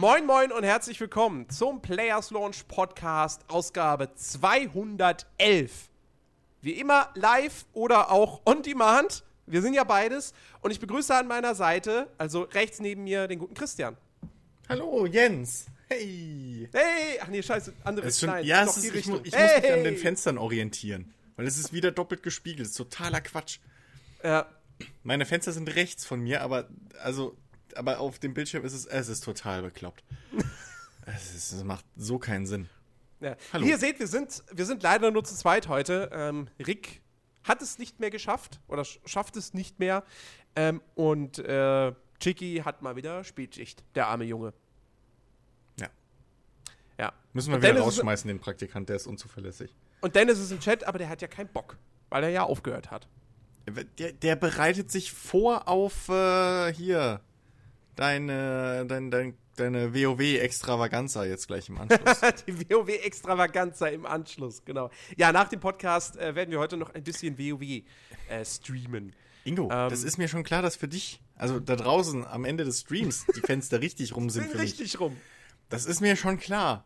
Moin moin und herzlich willkommen zum Players Lounge Podcast, Ausgabe 211. Wie immer live oder auch on demand, wir sind ja beides. Und ich begrüße an meiner Seite, also rechts neben mir, den guten Christian. Hallo Jens. Hey. Hey, ach nee, scheiße, andere Steine. Ja, es ist, ich muss mich an den Fenstern orientieren, weil es ist wieder doppelt gespiegelt, ist totaler Quatsch. Ja. Meine Fenster sind rechts von mir, aber auf dem Bildschirm ist es ist total bekloppt. Es macht so keinen Sinn. Ja. Hallo. Wie ihr seht, wir sind leider nur zu zweit heute. Rick hat es nicht mehr geschafft oder schafft es nicht mehr. Und Chicky hat mal wieder Spätschicht, der arme Junge. Ja. Müssen wir und wieder rausschmeißen, den Praktikant, der ist unzuverlässig. Und Dennis ist im Chat, aber der hat ja keinen Bock, weil er ja aufgehört hat. Der bereitet sich vor auf hier deine WoW-Extravaganza jetzt gleich im Anschluss. Die WoW-Extravaganza im Anschluss, genau. Ja, nach dem Podcast werden wir heute noch ein bisschen WoW streamen. Ingo, das ist mir schon klar, dass für dich, also da draußen am Ende des Streams, die Fenster richtig rum sind für mich. Richtig rum. Das ist mir schon klar.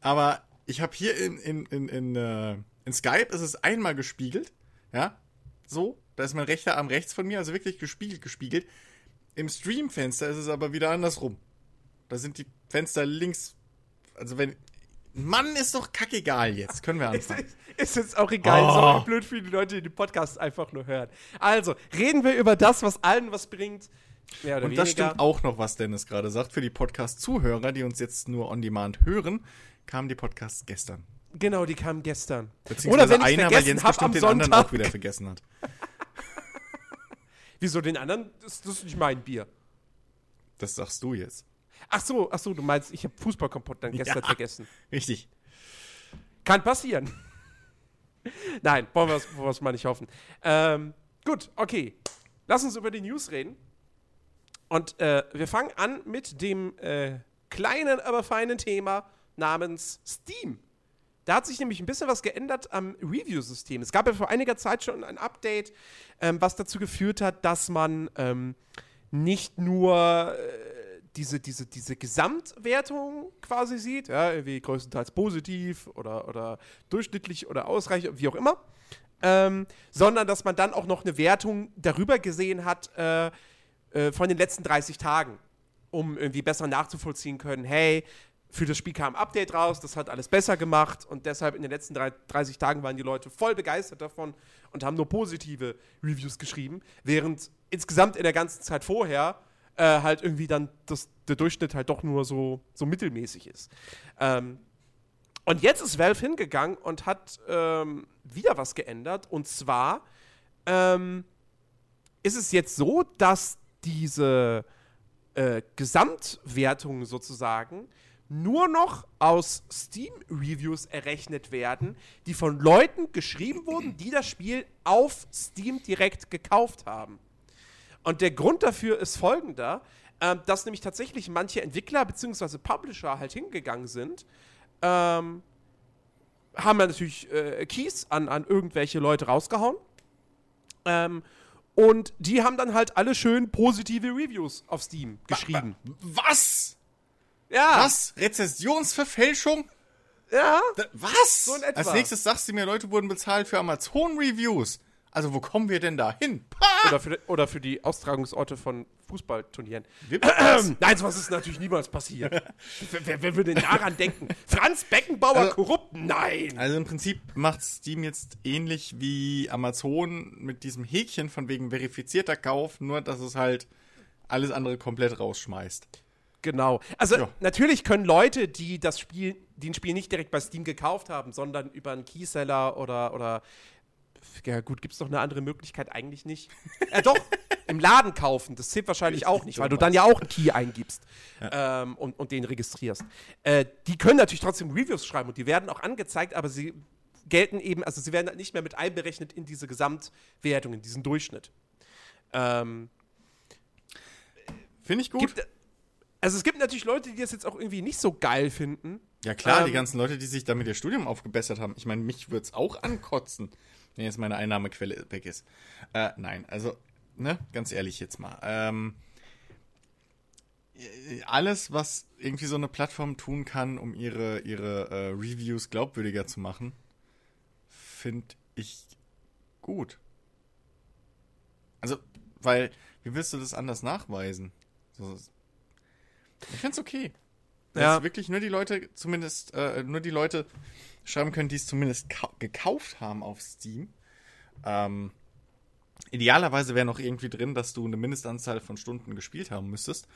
Aber ich habe hier in Skype, ist es einmal gespiegelt, ja, so, da ist mein rechter Arm rechts von mir, also wirklich gespiegelt. Im Streamfenster ist es aber wieder andersrum. Da sind die Fenster links, also wenn... Mann, ist doch kackegal jetzt, können wir anfangen. Ist jetzt auch egal, ist auch blöd für die Leute, die den Podcast einfach nur hören. Also, reden wir über das, was allen was bringt, mehr oder weniger. Und das stimmt auch noch, was Dennis gerade sagt, für die Podcast-Zuhörer, die uns jetzt nur on demand hören, kamen die Podcasts gestern. Genau, die kamen gestern. Beziehungsweise oder einer, weil Jens bestimmt den anderen auch wieder vergessen hat. Wieso den anderen? Das ist nicht mein Bier. Das sagst du jetzt. Ach so, du meinst, ich habe Fußballkompott dann gestern vergessen. Richtig. Kann passieren. Nein, wollen wir es mal nicht hoffen. Gut, okay. Lass uns über die News reden. Und wir fangen an mit dem kleinen, aber feinen Thema namens Steam. Da hat sich nämlich ein bisschen was geändert am Review-System. Es gab ja vor einiger Zeit schon ein Update, was dazu geführt hat, dass man nicht nur diese Gesamtwertung quasi sieht, ja, irgendwie größtenteils positiv oder durchschnittlich oder ausreichend, wie auch immer, sondern dass man dann auch noch eine Wertung darüber gesehen hat von den letzten 30 Tagen, um irgendwie besser nachzuvollziehen können, hey, für das Spiel kam ein Update raus, das hat alles besser gemacht und deshalb in den letzten 30 Tagen waren die Leute voll begeistert davon und haben nur positive Reviews geschrieben, während insgesamt in der ganzen Zeit vorher halt irgendwie dann der Durchschnitt halt doch nur so mittelmäßig ist. Und jetzt ist Valve hingegangen und hat wieder was geändert und zwar ist es jetzt so, dass diese Gesamtwertung sozusagen nur noch aus Steam-Reviews errechnet werden, die von Leuten geschrieben wurden, die das Spiel auf Steam direkt gekauft haben. Und der Grund dafür ist folgender, dass nämlich tatsächlich manche Entwickler bzw. Publisher halt hingegangen sind, haben dann natürlich Keys an irgendwelche Leute rausgehauen und die haben dann halt alle schön positive Reviews auf Steam geschrieben. Was? Ja. Was? Rezessionsverfälschung? Ja. Was? So in etwa. Als nächstes sagst du mir, Leute wurden bezahlt für Amazon-Reviews. Also wo kommen wir denn da hin? Oder für die Austragungsorte von Fußballturnieren. Nein, sowas ist natürlich niemals passiert. Wer würde denn daran denken? Franz Beckenbauer korrupt? Nein! Also im Prinzip macht Steam jetzt ähnlich wie Amazon mit diesem Häkchen von wegen verifizierter Kauf, nur dass es halt alles andere komplett rausschmeißt. Genau. Also natürlich können Leute, die ein Spiel nicht direkt bei Steam gekauft haben, sondern über einen Keyseller oder ja gut, gibt's noch eine andere Möglichkeit? Eigentlich nicht. Ja doch, im Laden kaufen, das zählt wahrscheinlich auch nicht, weil du dann ja auch einen Key eingibst und den registrierst. Die können natürlich trotzdem Reviews schreiben und die werden auch angezeigt, aber sie gelten eben, also sie werden nicht mehr mit einberechnet in diese Gesamtwertung, in diesen Durchschnitt. Finde ich gut. Also es gibt natürlich Leute, die das jetzt auch irgendwie nicht so geil finden. Ja klar, die ganzen Leute, die sich damit ihr Studium aufgebessert haben. Ich meine, mich würde es auch ankotzen, wenn jetzt meine Einnahmequelle weg ist. Nein, also, ne, ganz ehrlich jetzt mal. alles, was irgendwie so eine Plattform tun kann, um ihre Reviews glaubwürdiger zu machen, finde ich gut. Also, weil, wie willst du das anders nachweisen? So, ich find's okay. Ja. Dass wirklich nur die Leute, zumindest, nur die Leute schreiben können, die es zumindest gekauft haben auf Steam. Idealerweise wäre noch irgendwie drin, dass du eine Mindestanzahl von Stunden gespielt haben müsstest.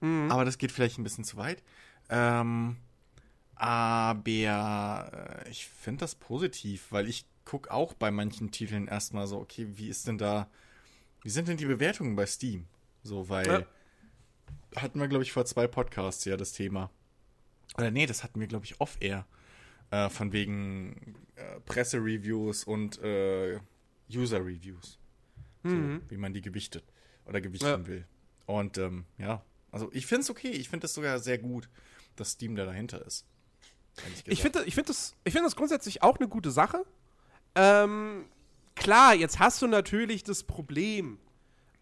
Mhm. Aber das geht vielleicht ein bisschen zu weit. Aber ich finde das positiv, weil ich gucke auch bei manchen Titeln erstmal so, okay, wie sind denn die Bewertungen bei Steam? So, weil hatten wir, glaube ich, vor 2 Podcasts ja das Thema. Oder nee, das hatten wir, glaube ich, off-air. Von wegen Pressereviews und User-Reviews. Mhm. So, wie man die gewichtet oder gewichten will. Und also ich finde es okay. Ich finde es sogar sehr gut, dass Steam da dahinter ist. Ich finde das grundsätzlich auch eine gute Sache. Klar, jetzt hast du natürlich das Problem,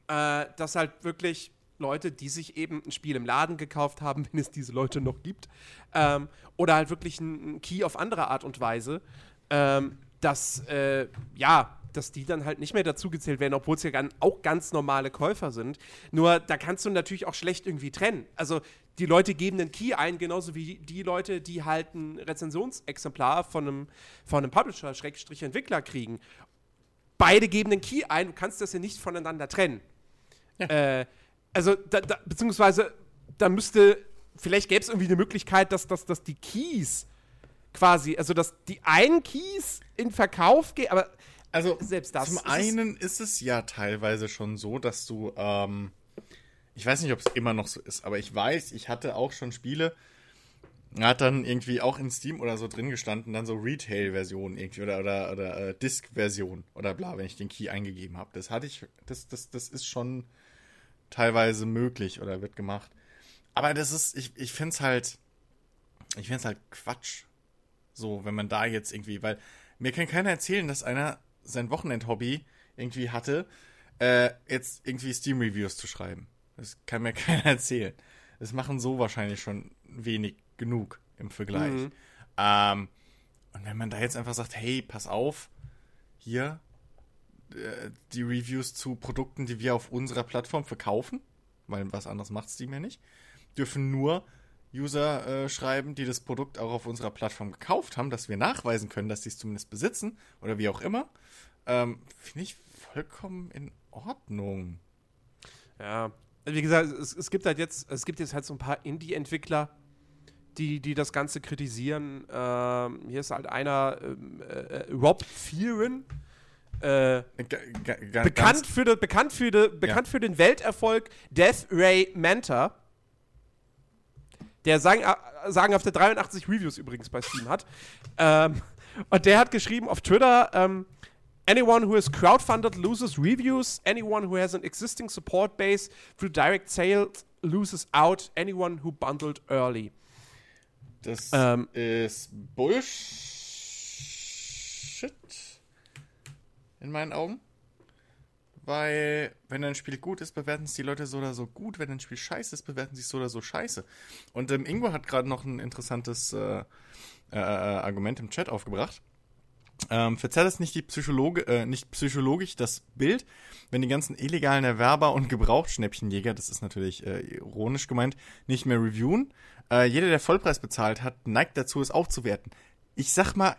dass halt wirklich Leute, die sich eben ein Spiel im Laden gekauft haben, wenn es diese Leute noch gibt, oder halt wirklich ein Key auf andere Art und Weise, dass die dann halt nicht mehr dazu gezählt werden, obwohl es ja auch ganz normale Käufer sind. Nur, da kannst du natürlich auch schlecht irgendwie trennen. Also, die Leute geben einen Key ein, genauso wie die Leute, die halt ein Rezensionsexemplar von einem Publisher-Entwickler kriegen. Beide geben einen Key ein, du kannst das ja nicht voneinander trennen. Ja. Beziehungsweise, da müsste, vielleicht gäbe es irgendwie eine Möglichkeit, dass die Keys quasi, also dass die einen Keys in Verkauf gehen, aber also selbst das. Zum einen ist es ja teilweise schon so, dass du, ich weiß nicht, ob es immer noch so ist, aber ich weiß, ich hatte auch schon Spiele, hat dann irgendwie auch in Steam oder so drin gestanden, dann so Retail-Version irgendwie oder Disk-Version oder bla, wenn ich den Key eingegeben habe. Das hatte ich, das ist schon teilweise möglich oder wird gemacht. Aber das ist, ich find's halt Quatsch. So, wenn man da jetzt irgendwie, weil mir kann keiner erzählen, dass einer sein Wochenend-Hobby irgendwie hatte, jetzt irgendwie Steam-Reviews zu schreiben. Das kann mir keiner erzählen. Das machen so wahrscheinlich schon wenig genug im Vergleich. Mhm. Und wenn man da jetzt einfach sagt, hey, pass auf, hier die Reviews zu Produkten, die wir auf unserer Plattform verkaufen, weil was anderes macht Steam ja nicht, dürfen nur User schreiben, die das Produkt auch auf unserer Plattform gekauft haben, dass wir nachweisen können, dass sie es zumindest besitzen oder wie auch immer, finde ich vollkommen in Ordnung. Ja, wie gesagt, es gibt jetzt halt so ein paar Indie-Entwickler, die das Ganze kritisieren. Hier ist halt einer, Rob Fearin, bekannt für den Welterfolg Death Ray Manta, der sagenhafte 83 Reviews übrigens bei Steam hat. Und der hat geschrieben auf Twitter, anyone who is crowdfunded loses reviews, anyone who has an existing support base through direct sales loses out, anyone who bundled early. Das ist Bullshit in meinen Augen. Weil, wenn ein Spiel gut ist, bewerten es die Leute so oder so gut. Wenn ein Spiel scheiße ist, bewerten sie es so oder so scheiße. Und Ingo hat gerade noch ein interessantes Argument im Chat aufgebracht. Verzerrt es nicht nicht psychologisch das Bild, wenn die ganzen illegalen Erwerber und Gebrauchtschnäppchenjäger, das ist natürlich ironisch gemeint, nicht mehr reviewen. Jeder, der Vollpreis bezahlt hat, neigt dazu, es aufzuwerten. Ich sag mal,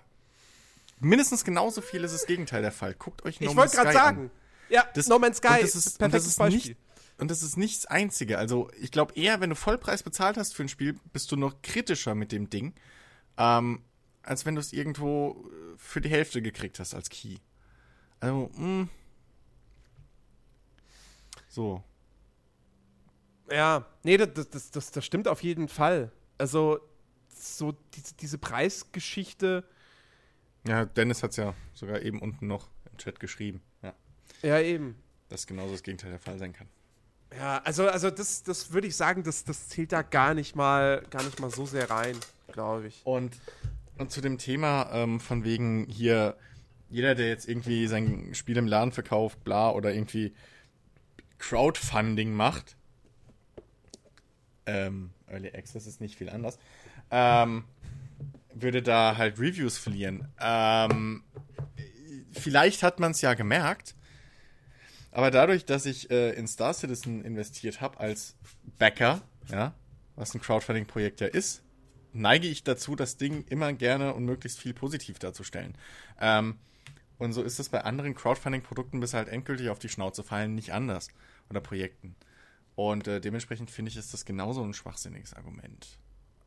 mindestens genauso viel ist das Gegenteil der Fall. Guckt euch No Man's Sky an. Ich wollte gerade sagen. Ja, No Man's Sky ist perfektes Beispiel. Und das ist nichts Einzige. Also, ich glaube eher, wenn du Vollpreis bezahlt hast für ein Spiel, bist du noch kritischer mit dem Ding, als wenn du es irgendwo für die Hälfte gekriegt hast als Key. Also, so. Ja, nee, das stimmt auf jeden Fall. Also, so diese Preisgeschichte. Ja, Dennis hat's ja sogar eben unten noch im Chat geschrieben. Ja, eben. Dass genauso das Gegenteil der Fall sein kann. Ja, also das würde ich sagen, das zählt da gar nicht mal so sehr rein, glaube ich. Und zu dem Thema von wegen hier, jeder, der jetzt irgendwie sein Spiel im Laden verkauft, bla, oder irgendwie Crowdfunding macht, Early Access ist nicht viel anders, würde da halt Reviews verlieren. Vielleicht hat man es ja gemerkt, aber dadurch, dass ich in Star Citizen investiert habe als Backer, ja, was ein Crowdfunding-Projekt ja ist, neige ich dazu, das Ding immer gerne und möglichst viel positiv darzustellen. Und so ist es bei anderen Crowdfunding-Produkten, bis halt endgültig auf die Schnauze fallen, nicht anders. Oder Projekten. Und dementsprechend finde ich, ist das genauso ein schwachsinniges Argument.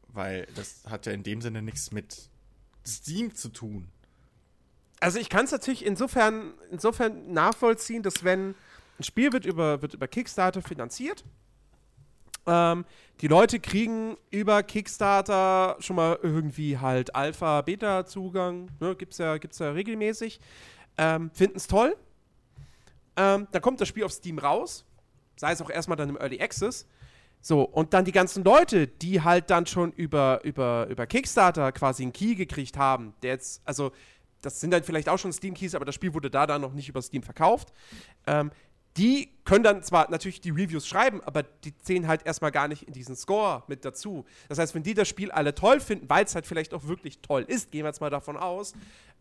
Weil das hat ja in dem Sinne nichts mit Steam zu tun. Also ich kann es natürlich insofern nachvollziehen, dass wenn ein Spiel wird über Kickstarter finanziert, die Leute kriegen über Kickstarter schon mal irgendwie halt Alpha, Beta-Zugang, ne? Gibt's ja regelmäßig, finden's toll. Dann kommt das Spiel auf Steam raus, sei es auch erstmal dann im Early Access. So, und dann die ganzen Leute, die halt dann schon über Kickstarter quasi einen Key gekriegt haben, der jetzt, also das sind dann vielleicht auch schon Steam-Keys, aber das Spiel wurde da dann noch nicht über Steam verkauft. Die können dann zwar natürlich die Reviews schreiben, aber die zählen halt erstmal gar nicht in diesen Score mit dazu. Das heißt, wenn die das Spiel alle toll finden, weil es halt vielleicht auch wirklich toll ist, gehen wir jetzt mal davon aus,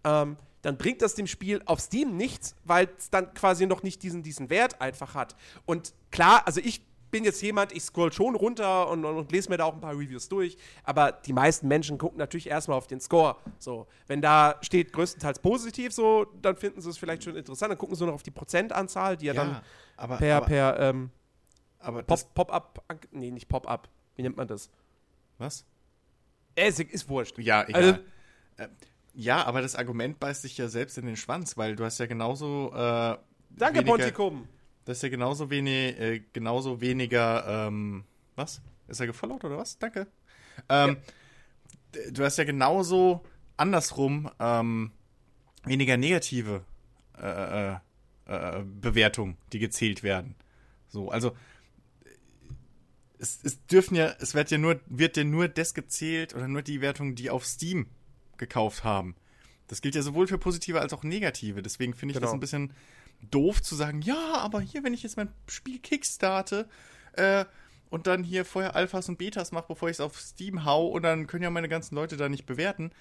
dann bringt das dem Spiel auf Steam nichts, weil es dann quasi noch nicht diesen Wert einfach hat. Und klar, also ich bin jetzt jemand, ich scroll schon runter und lese mir da auch ein paar Reviews durch, aber die meisten Menschen gucken natürlich erstmal auf den Score. So, wenn da steht größtenteils positiv, so, dann finden sie es vielleicht schon interessant, dann gucken sie noch auf die Prozentanzahl, die ja dann aber Pop-up, nee, nicht Pop-up, wie nennt man das? Was? Ist wurscht. Ja, egal. Also, ja, aber das Argument beißt sich ja selbst in den Schwanz, weil du hast ja genauso danke, Ponticum! Das ist ja genauso weniger, was? Ist er gefollowt oder was? Danke. Du hast ja genauso andersrum weniger negative Bewertungen, die gezählt werden. So, also es wird ja nur das gezählt oder nur die Wertungen, die auf Steam gekauft haben. Das gilt ja sowohl für positive als auch negative. Deswegen finde ich das ein bisschen doof zu sagen, ja, aber hier, wenn ich jetzt mein Spiel kickstarte und dann hier vorher Alphas und Betas mache, bevor ich es auf Steam hau und dann können ja meine ganzen Leute da nicht bewerten.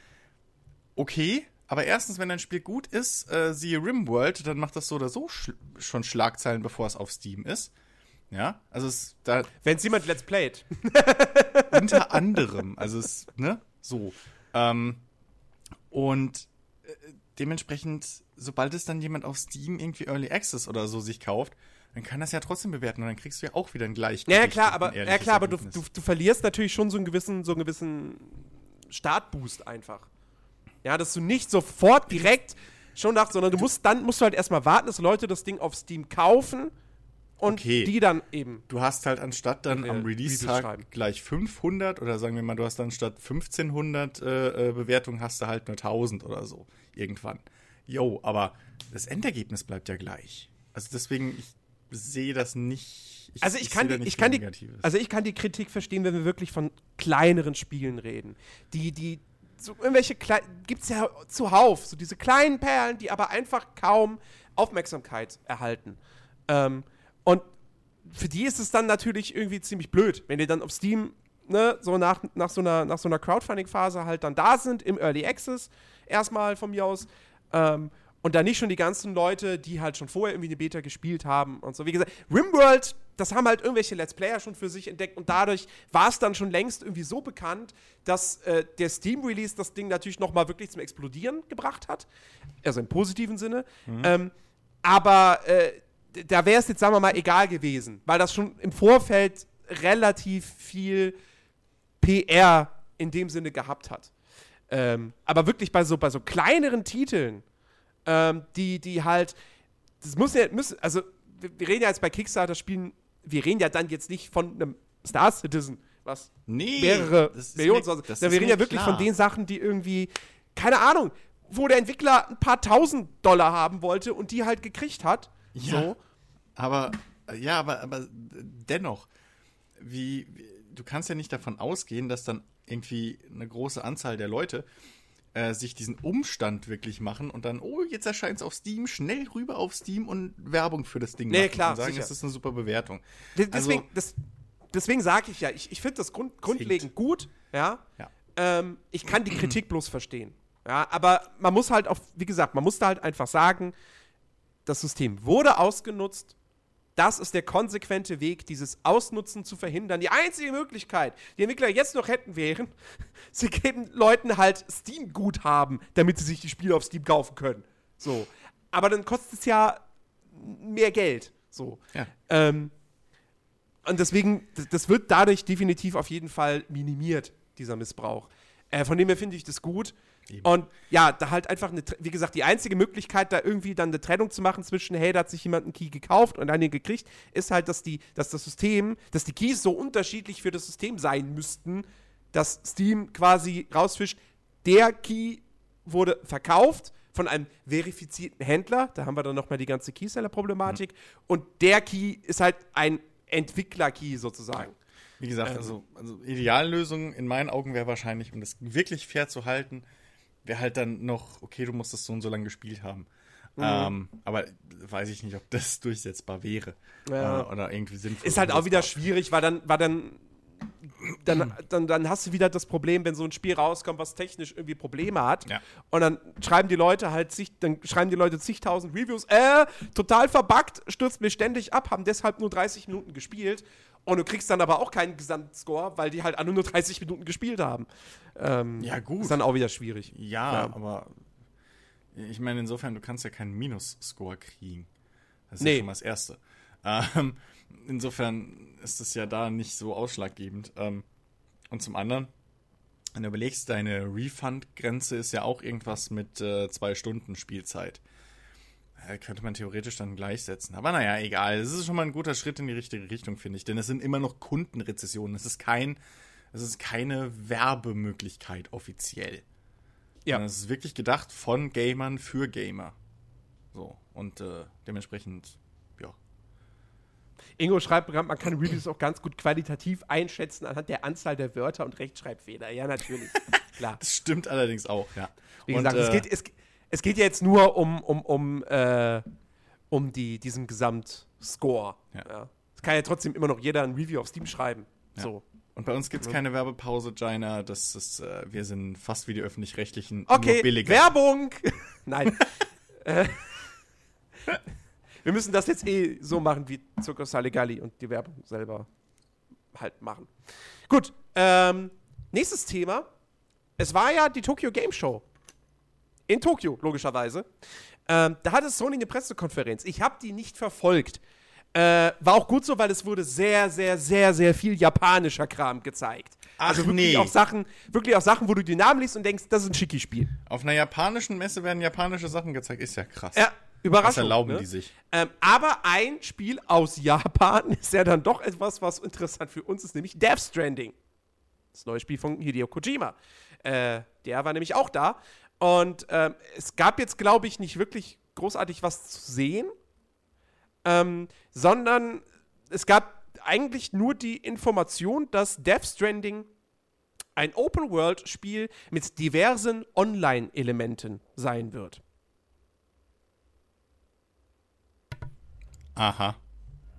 Okay, aber erstens, wenn dein Spiel gut ist, siehe RimWorld, dann macht das so oder so schon Schlagzeilen, bevor es auf Steam ist. Ja, also es da... Wenn es jemand Let's Playt. Unter anderem, also es, ne, so. Dementsprechend, sobald es dann jemand auf Steam irgendwie Early Access oder so sich kauft, dann kann das ja trotzdem bewerten und dann kriegst du ja auch wieder ein Gleichgewicht. Ja klar, aber du verlierst natürlich schon so einen gewissen Startboost einfach. Ja, dass du nicht sofort direkt schon dachtest, sondern musst du halt erstmal warten, dass Leute das Ding auf Steam kaufen und die dann eben. Du hast halt anstatt dann am Release-Tag gleich 500 oder sagen wir mal, du hast dann statt 1500 Bewertungen hast du halt nur 1000 oder so irgendwann. Jo, aber das Endergebnis bleibt ja gleich. Also deswegen, ich sehe das nicht. Ich kann die Kritik verstehen, wenn wir wirklich von kleineren Spielen reden. Die so irgendwelche gibt's ja zuhauf, so diese kleinen Perlen, die aber einfach kaum Aufmerksamkeit erhalten. Und für die ist es dann natürlich irgendwie ziemlich blöd, wenn die dann auf Steam, ne, so nach so einer Crowdfunding-Phase halt dann da sind, im Early Access, erstmal von mir aus. Und dann nicht schon die ganzen Leute, die halt schon vorher irgendwie eine Beta gespielt haben und so. Wie gesagt, RimWorld, das haben halt irgendwelche Let's Player schon für sich entdeckt und dadurch war es dann schon längst irgendwie so bekannt, dass der Steam-Release das Ding natürlich nochmal wirklich zum Explodieren gebracht hat. Also im positiven Sinne. Mhm. Da wäre es jetzt, sagen wir mal, egal gewesen, weil das schon im Vorfeld relativ viel PR in dem Sinne gehabt hat. Aber wirklich bei so kleineren Titeln, die halt, das müssen, also wir reden ja jetzt bei Kickstarter-Spielen, wir reden ja dann jetzt nicht von einem Star Citizen, was mehrere Millionen, sondern wir reden ja wirklich von den Sachen, die irgendwie, keine Ahnung, wo der Entwickler ein paar tausend $1,000 haben wollte und die halt gekriegt hat. Ja, so. aber dennoch, du kannst ja nicht davon ausgehen, dass dann irgendwie eine große Anzahl der Leute sich diesen Umstand wirklich machen und dann, oh, jetzt erscheint es auf Steam, schnell rüber auf Steam und Werbung für das Ding machen. Klar, und sagen, sicher. Das ist eine super Bewertung. Deswegen, also, das deswegen sage ich ja, ich finde das grundlegend gut. Ja? Ja. Ich kann die Kritik bloß verstehen. Ja, aber man muss halt auch, wie gesagt, man muss da halt einfach sagen, das System wurde ausgenutzt. Das ist der konsequente Weg, dieses Ausnutzen zu verhindern. Die einzige Möglichkeit, die Entwickler jetzt noch hätten, wären, sie geben Leuten halt Steam-Guthaben, damit sie sich die Spiele auf Steam kaufen können. So. Aber dann kostet es ja mehr Geld. So. Ja. Und deswegen, das wird dadurch definitiv auf jeden Fall minimiert, dieser Missbrauch. Von dem her finde ich das gut. Eben. Und ja, da halt einfach, wie gesagt, die einzige Möglichkeit, da irgendwie dann eine Trennung zu machen zwischen, hey, da hat sich jemand einen Key gekauft und einen gekriegt, ist halt, dass das System, dass die Keys so unterschiedlich für das System sein müssten, dass Steam quasi rausfischt, der Key wurde verkauft von einem verifizierten Händler, da haben wir dann nochmal die ganze Keyseller-Problematik, und der Key ist halt ein Entwickler-Key sozusagen. Wie gesagt, also Ideallösung in meinen Augen wäre wahrscheinlich, um das wirklich fair zu halten, wäre halt dann noch, okay, du musst das so und so lange gespielt haben. Mhm. Aber weiß ich nicht, ob das durchsetzbar wäre. Ja. Oder irgendwie sinnvoll. Ist halt auch wieder schwierig, weil dann hast du wieder das Problem, wenn so ein Spiel rauskommt, was technisch irgendwie Probleme hat. Ja. Und dann schreiben die Leute zigtausend Reviews, total verbuggt, stürzt mir ständig ab, haben deshalb nur 30 Minuten gespielt. Und du kriegst dann aber auch keinen Gesamtscore, weil die halt nur 30 Minuten gespielt haben. Ja, gut. Ist dann auch wieder schwierig. Ja, aber ich meine, insofern, du kannst ja keinen Minus-Score kriegen. Das ist ja schon mal das Erste. Insofern ist das ja da nicht so ausschlaggebend. Und zum anderen, wenn du überlegst, deine Refund-Grenze ist ja auch irgendwas mit 2 Stunden Spielzeit. Könnte man theoretisch dann gleichsetzen. Aber naja, egal. Es ist schon mal ein guter Schritt in die richtige Richtung, finde ich. Denn es sind immer noch Kundenrezessionen. Es ist keine Werbemöglichkeit offiziell. Ja. Es ist wirklich gedacht von Gamern für Gamer. So. Und dementsprechend, ja. Ingo schreibt, man kann Reviews auch ganz gut qualitativ einschätzen anhand der Anzahl der Wörter und Rechtschreibfehler. Ja, natürlich. Klar. Das stimmt allerdings auch, ja. Wie gesagt, es geht ja jetzt nur um diesen Gesamtscore. Ja. Ja. Es kann ja trotzdem immer noch jeder ein Review auf Steam schreiben. Ja. So. Und bei uns gibt es keine Werbepause, Jaina. Das ist, wir sind fast wie die Öffentlich-Rechtlichen, nur billiger. Werbung! Nein. Wir müssen das jetzt so machen wie Zucker Saligalli und die Werbung selber halt machen. Gut, nächstes Thema. Es war ja die Tokyo Game Show. In Tokio, logischerweise. Da hatte Sony eine Pressekonferenz. Ich habe die nicht verfolgt. War auch gut so, weil es wurde sehr, sehr, sehr, sehr viel japanischer Kram gezeigt. Wirklich auch Sachen, wo du die Namen liest und denkst, das ist ein Schicki-Spiel. Auf einer japanischen Messe werden japanische Sachen gezeigt. Ist ja krass. Ja, Überraschung. Das erlauben die sich. Aber ein Spiel aus Japan ist ja dann doch etwas, was interessant für uns ist, nämlich Death Stranding. Das neue Spiel von Hideo Kojima. Der war nämlich auch da. Und es gab jetzt, glaube ich, nicht wirklich großartig was zu sehen, sondern es gab eigentlich nur die Information, dass Death Stranding ein Open-World-Spiel mit diversen Online-Elementen sein wird. Aha.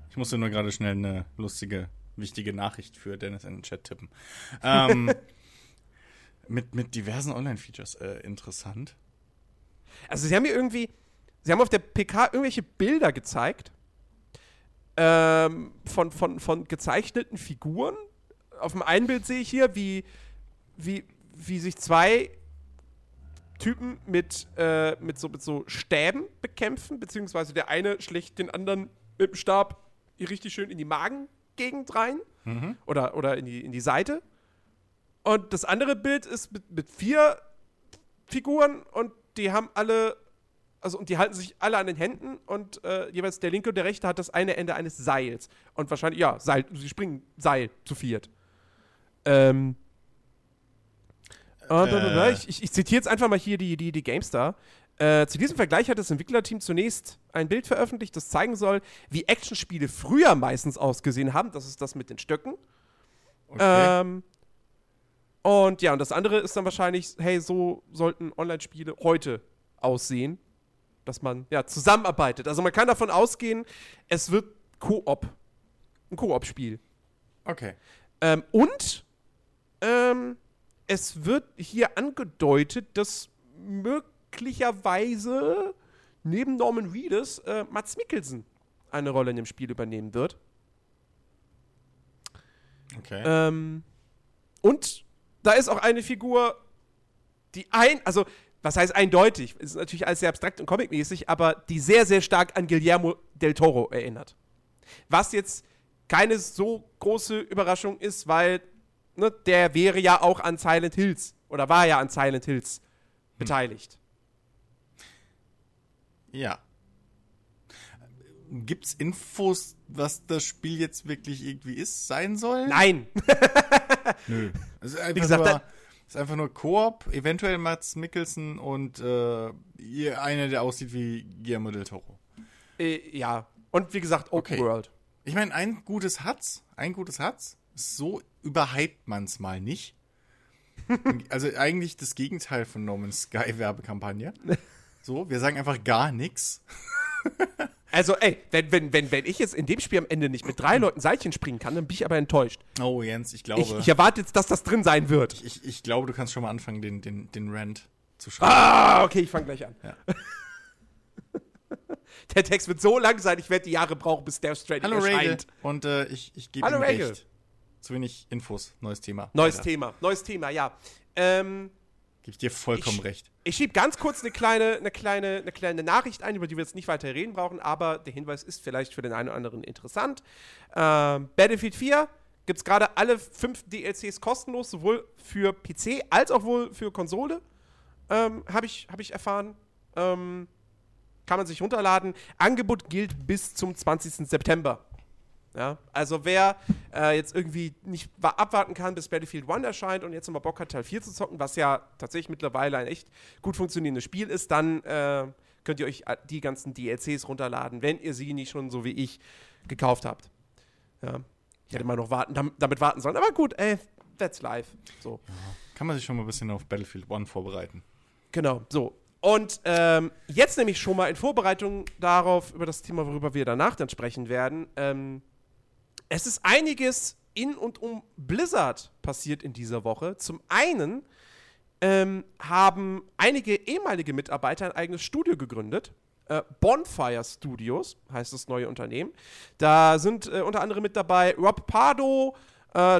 Ich musste nur gerade schnell eine lustige, wichtige Nachricht für Dennis in den Chat tippen. Mit diversen Online-Features interessant. Also sie haben auf der PK irgendwelche Bilder gezeigt von gezeichneten Figuren. Auf dem einen Bild sehe ich hier, wie sich 2 Typen mit so Stäben bekämpfen, beziehungsweise der eine schlägt den anderen mit dem Stab richtig schön in die Magengegend rein, oder in die Seite. Und das andere Bild ist mit 4 Figuren und die haben alle, und die halten sich alle an den Händen und jeweils der linke und der rechte hat das eine Ende eines Seils. Und wahrscheinlich, ja, Seil, sie springen Seil zu 4. Ich zitiere jetzt einfach mal hier die GameStar. Zu diesem Vergleich hat das Entwicklerteam zunächst ein Bild veröffentlicht, das zeigen soll, wie Actionspiele früher meistens ausgesehen haben. Das ist das mit den Stöcken. Okay. Und ja, und das andere ist dann wahrscheinlich, hey, so sollten Online-Spiele heute aussehen, dass man ja zusammenarbeitet. Also man kann davon ausgehen, es wird ein Koop-Spiel. Okay. Es wird hier angedeutet, dass möglicherweise neben Norman Reedus Mads Mikkelsen eine Rolle in dem Spiel übernehmen wird. Okay. Und da ist auch eine Figur, also was heißt eindeutig, ist natürlich alles sehr abstrakt und comicmäßig, aber die sehr, sehr stark an Guillermo del Toro erinnert. Was jetzt keine so große Überraschung ist, weil der wäre ja auch an Silent Hills oder war ja an Silent Hills beteiligt. Ja. Gibt's Infos, was das Spiel jetzt wirklich irgendwie ist, sein soll? Nein. Nö. Also ist einfach nur Koop, eventuell Mads Mikkelsen und einer, der aussieht wie Guillermo del Toro. Ja. Und wie gesagt, Open World. Okay. Ich meine, ein gutes hat's. So überhypt man's mal nicht. Also eigentlich das Gegenteil von No Man's Sky Werbekampagne. So, wir sagen einfach gar nichts. Also, wenn ich jetzt in dem Spiel am Ende nicht mit 3 Leuten Seilchen springen kann, dann bin ich aber enttäuscht. Oh, Jens, ich glaube... Ich erwarte jetzt, dass das drin sein wird. Ich glaube, du kannst schon mal anfangen, den Rant zu schreiben. Ah, okay, ich fange gleich an. Ja. Der Text wird so lang sein, ich werde die Jahre brauchen, bis Death Stranding erscheint. Hallo, und ich gebe ihm recht. Zu wenig Infos. Neues Thema, ja. Gebe ich dir vollkommen recht. Ich schiebe ganz kurz eine kleine Nachricht ein, über die wir jetzt nicht weiter reden brauchen, aber der Hinweis ist vielleicht für den einen oder anderen interessant. Battlefield 4 gibt es gerade alle 5 DLCs kostenlos, sowohl für PC als auch wohl für Konsole. Hab ich erfahren. Kann man sich runterladen. Angebot gilt bis zum 20. September. Ja, also wer jetzt irgendwie nicht abwarten kann, bis Battlefield 1 erscheint und jetzt nochmal Bock hat, Teil 4 zu zocken, was ja tatsächlich mittlerweile ein echt gut funktionierendes Spiel ist, dann könnt ihr euch die ganzen DLCs runterladen, wenn ihr sie nicht schon so wie ich gekauft habt. Ja, ich hätte mal noch damit warten sollen, aber gut, that's life. So. Ja, kann man sich schon mal ein bisschen auf Battlefield 1 vorbereiten. Genau, so. Und jetzt nämlich schon mal in Vorbereitung darauf, über das Thema, worüber wir danach dann sprechen werden, es ist einiges in und um Blizzard passiert in dieser Woche. Zum einen haben einige ehemalige Mitarbeiter ein eigenes Studio gegründet. Bonfire Studios heißt das neue Unternehmen. Da sind unter anderem mit dabei Rob Pardo,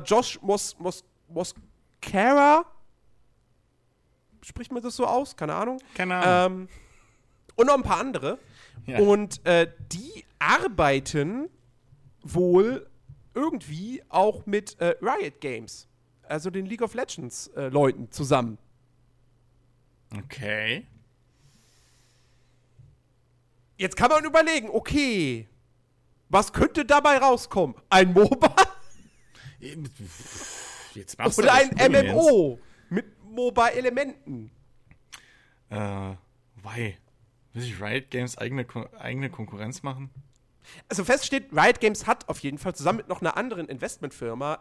Josh Mosqueira. Spricht man das so aus? Keine Ahnung. Und noch ein paar andere. Ja. Und die arbeiten wohl irgendwie auch mit Riot Games, also den League of Legends Leuten zusammen. Okay. Jetzt kann man überlegen, okay, was könnte dabei rauskommen? Ein MOBA? Jetzt machst du. Oder ein MMO mit MOBA-Elementen. Why? Will sich Riot Games eigene Konkurrenz machen? Also fest steht, Riot Games hat auf jeden Fall zusammen mit noch einer anderen Investmentfirma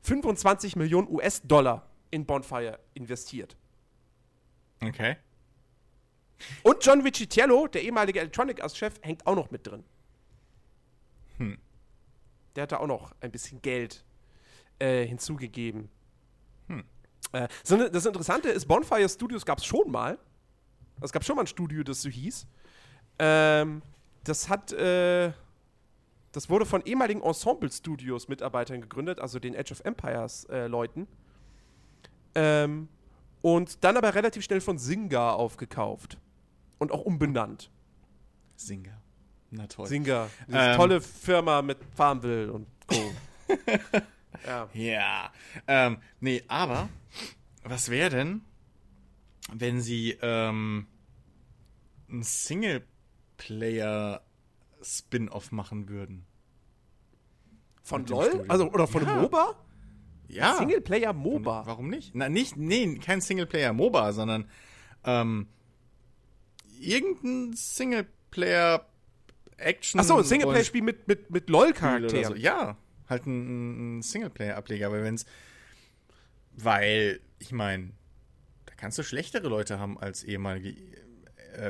25 Millionen US-Dollar in Bonfire investiert. Okay. Und John Riccitiello, der ehemalige Electronic Arts-Chef, hängt auch noch mit drin. Hm. Der hat da auch noch ein bisschen Geld hinzugegeben. Hm. Das Interessante ist, Bonfire Studios gab es schon mal. Es gab schon mal ein Studio, das so hieß. Das wurde von ehemaligen Ensemble Studios Mitarbeitern gegründet, also den Age of Empires Leuten. Und dann aber relativ schnell von Zynga aufgekauft. Und auch umbenannt. Zynga. Na toll. Zynga. Diese tolle Firma mit Farmville und Co. Ja. Ja. Nee, aber was wäre denn, wenn sie ein Singleplayer-Spin-Off machen würden. Von mit LOL? Also, oder von einem MOBA? Ja. Singleplayer-MOBA. Warum nicht? Kein Singleplayer-MOBA, sondern irgendein Singleplayer-Action. Achso, ein Singleplayer-Spiel mit LOL-Charakteren. So. Ja, halt ein Singleplayer-Ableger. Weil, ich meine, da kannst du schlechtere Leute haben als ehemalige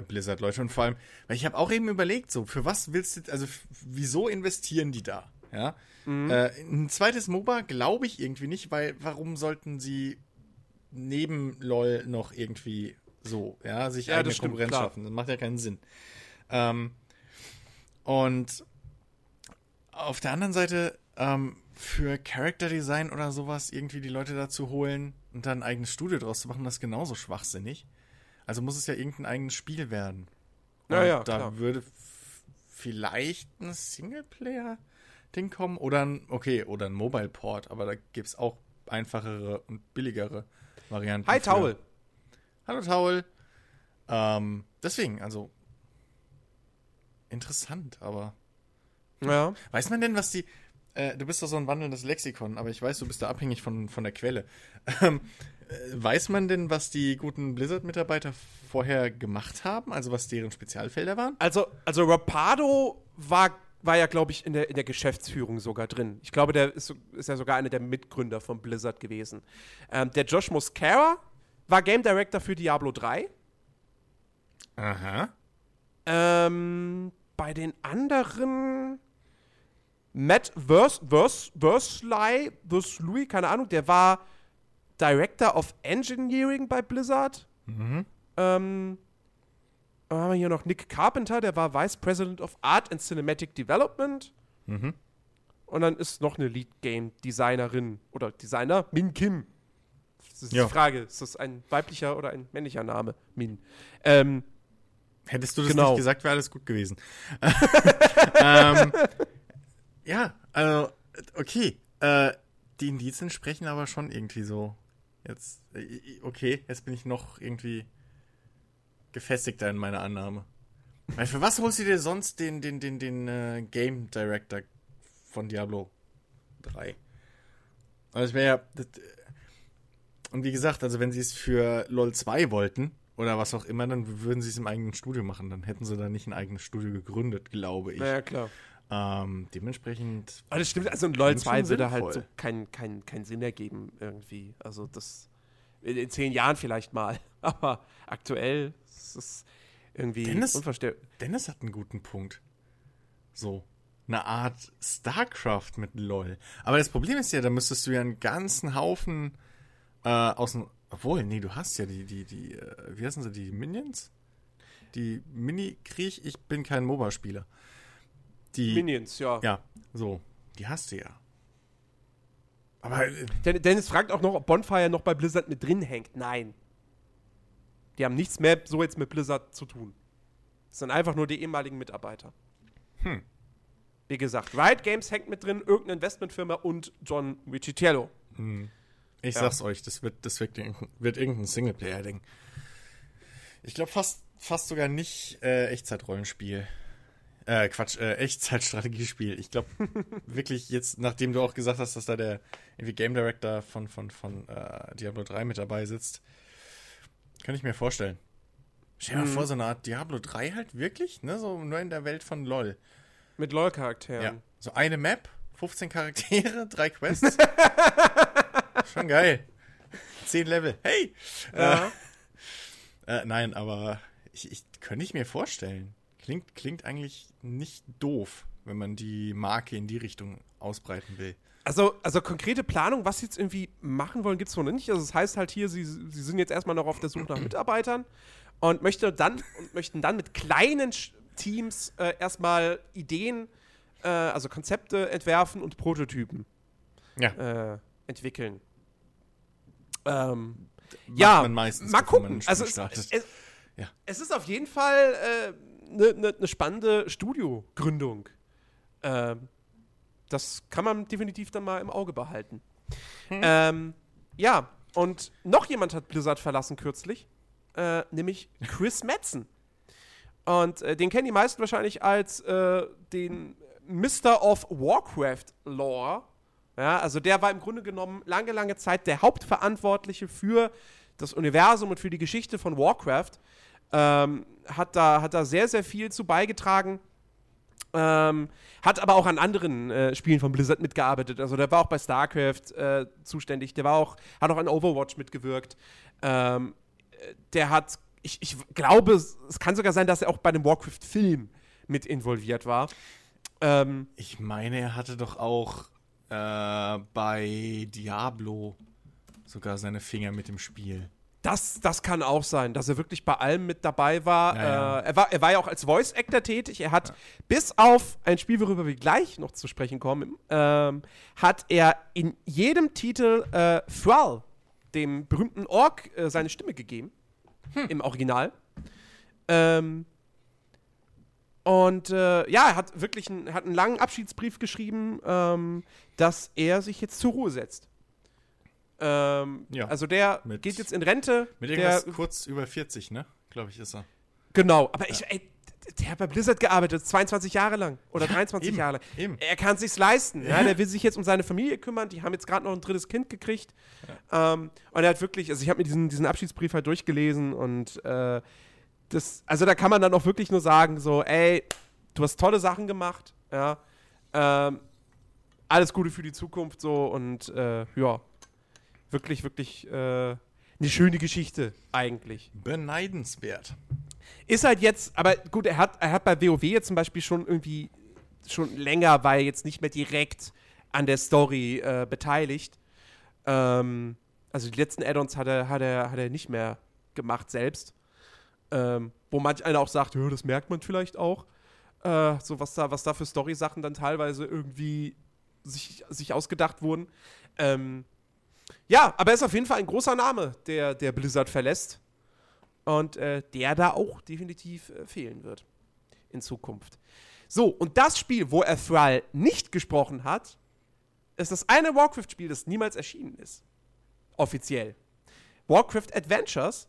Blizzard-Leute. Und vor allem, weil ich habe auch eben überlegt, so, für was willst du, also wieso investieren die da? Ja? Mhm. Ein zweites MOBA glaube ich irgendwie nicht, weil warum sollten sie neben LOL noch irgendwie so, ja, sich eigene Konkurrenz schaffen? Das macht ja keinen Sinn. Und auf der anderen Seite für Character Design oder sowas irgendwie die Leute dazu holen und dann ein eigenes Studio draus zu machen, das ist genauso schwachsinnig. Also muss es ja irgendein eigenes Spiel werden. Ja, da klar. Würde vielleicht ein Singleplayer-Ding kommen oder ein Mobile-Port, aber da gibt es auch einfachere und billigere Varianten. Hi, Taul! Hallo, Taul! Deswegen, also interessant, aber ja. Weiß man denn, was die du bist doch so ein wandelndes Lexikon, aber ich weiß, du bist da abhängig von der Quelle. Weiß man denn, was die guten Blizzard-Mitarbeiter vorher gemacht haben? Also was deren Spezialfelder waren? Also Rob Pardo war ja, glaube ich, in der Geschäftsführung sogar drin. Ich glaube, der ist ja sogar einer der Mitgründer von Blizzard gewesen. Der Josh Mosqueira war Game Director für Diablo 3. Aha. Bei den anderen Matt Versley, keine Ahnung, der war Director of Engineering bei Blizzard. Mhm. Dann haben wir hier noch Nick Carpenter, der war Vice President of Art and Cinematic Development. Mhm. Und dann ist noch eine Lead Game Designerin oder Designer, Min Kim. Das ist die Frage, ist das ein weiblicher oder ein männlicher Name? Min. Hättest du das nicht gesagt, wäre alles gut gewesen. Ja, also, okay. Die Indizien sprechen aber schon irgendwie so. Jetzt, okay, jetzt bin ich noch irgendwie gefestigter in meiner Annahme. Weil für was holst du dir sonst den Game Director von Diablo 3? Also, es wäre ja. Und wie gesagt, also, wenn sie es für LOL 2 wollten oder was auch immer, dann würden sie es im eigenen Studio machen. Dann hätten sie da nicht ein eigenes Studio gegründet, glaube ich. Ja, klar. Dementsprechend. Aber das stimmt, also in LOL 2 würde halt so keinen Sinn ergeben irgendwie. Also das in 10 Jahren vielleicht mal, aber aktuell ist es irgendwie unverständlich. Dennis hat einen guten Punkt. So eine Art StarCraft mit LOL. Aber das Problem ist ja, da müsstest du ja einen ganzen Haufen du hast ja die wie heißen sie, die Minions? Die Mini-Krieg, ich bin kein MOBA-Spieler. Die Minions, ja. Ja, so. Die hast du ja. Aber Dennis fragt auch noch, ob Bonfire noch bei Blizzard mit drin hängt. Nein. Die haben nichts mehr so jetzt mit Blizzard zu tun. Das sind einfach nur die ehemaligen Mitarbeiter. Wie gesagt, Riot Games hängt mit drin, irgendeine Investmentfirma und John Riccitiello. Ich sag's euch, das wird irgendein Singleplayer-Ding. Ich glaube fast sogar nicht Echtzeit-Rollenspiel. Echtzeitstrategiespiel. Ich glaube wirklich jetzt, nachdem du auch gesagt hast, dass da der irgendwie Game Director von Diablo 3 mit dabei sitzt, kann ich mir vorstellen. Stell dir mal vor, so eine Art Diablo 3 halt wirklich, ne? So nur in der Welt von LOL. Mit LOL-Charakteren. Ja. So eine Map, 15 Charaktere, 3 Quests. Schon geil. 10 Level. Hey! Ja. Nein, aber könnte ich mir vorstellen. Klingt eigentlich nicht doof, wenn man die Marke in die Richtung ausbreiten will. Also konkrete Planung, was sie jetzt irgendwie machen wollen, gibt es noch nicht. Also das heißt halt hier, sie sind jetzt erstmal noch auf der Suche nach Mitarbeitern und möchten dann mit kleinen Teams erstmal Ideen, also Konzepte entwerfen und Prototypen entwickeln. Man meistens, mal gucken. Also es ist auf jeden Fall eine spannende Studiogründung. Das kann man definitiv dann mal im Auge behalten. Und noch jemand hat Blizzard verlassen kürzlich, nämlich Chris Madsen. Und den kennen die meisten wahrscheinlich als den Mr. of Warcraft Lore. Ja, also der war im Grunde genommen lange, lange Zeit der Hauptverantwortliche für das Universum und für die Geschichte von Warcraft. Hat da sehr, sehr viel zu beigetragen. Hat aber auch an anderen Spielen von Blizzard mitgearbeitet. Also der war auch bei StarCraft zuständig. Der hat auch an Overwatch mitgewirkt. Der hat, ich glaube, es kann sogar sein, dass er auch bei dem Warcraft-Film mit involviert war. Ich meine, er hatte doch auch bei Diablo sogar seine Finger mit im Spiel. Das kann auch sein, dass er wirklich bei allem mit dabei war. Ja. Er war ja auch als Voice-Actor tätig. Er hat bis auf ein Spiel, worüber wir gleich noch zu sprechen kommen, hat er in jedem Titel Thrall, dem berühmten Ork, seine Stimme gegeben. Im Original. Er hat wirklich einen langen Abschiedsbrief geschrieben, dass er sich jetzt zur Ruhe setzt. Also der geht jetzt in Rente. Mit irgendwas kurz über 40, ne? Glaube ich, ist er. Genau, aber der hat bei Blizzard gearbeitet, 22 Jahre lang oder 23 Jahre lang. Eben. Er kann es sich leisten. Ja. Ja, der will sich jetzt um seine Familie kümmern. Die haben jetzt gerade noch ein drittes Kind gekriegt. Ja. Und er hat wirklich, also ich habe mir diesen Abschiedsbrief halt durchgelesen und da kann man dann auch wirklich nur sagen, so, ey, du hast tolle Sachen gemacht, ja, alles Gute für die Zukunft, so, und, wirklich, wirklich, eine schöne Geschichte, eigentlich. Beneidenswert. Ist halt jetzt, aber gut, er hat bei WoW jetzt zum Beispiel schon irgendwie, schon länger, war er jetzt nicht mehr direkt an der Story beteiligt, also die letzten Add-ons hat er nicht mehr gemacht selbst. Wo manch einer auch sagt, das merkt man vielleicht auch, so was da für Story-Sachen dann teilweise irgendwie sich ausgedacht wurden. Aber er ist auf jeden Fall ein großer Name, der Blizzard verlässt und der da auch definitiv fehlen wird in Zukunft. So, und das Spiel, wo er Thrall nicht gesprochen hat, ist das eine Warcraft-Spiel, das niemals erschienen ist. Offiziell. Warcraft Adventures.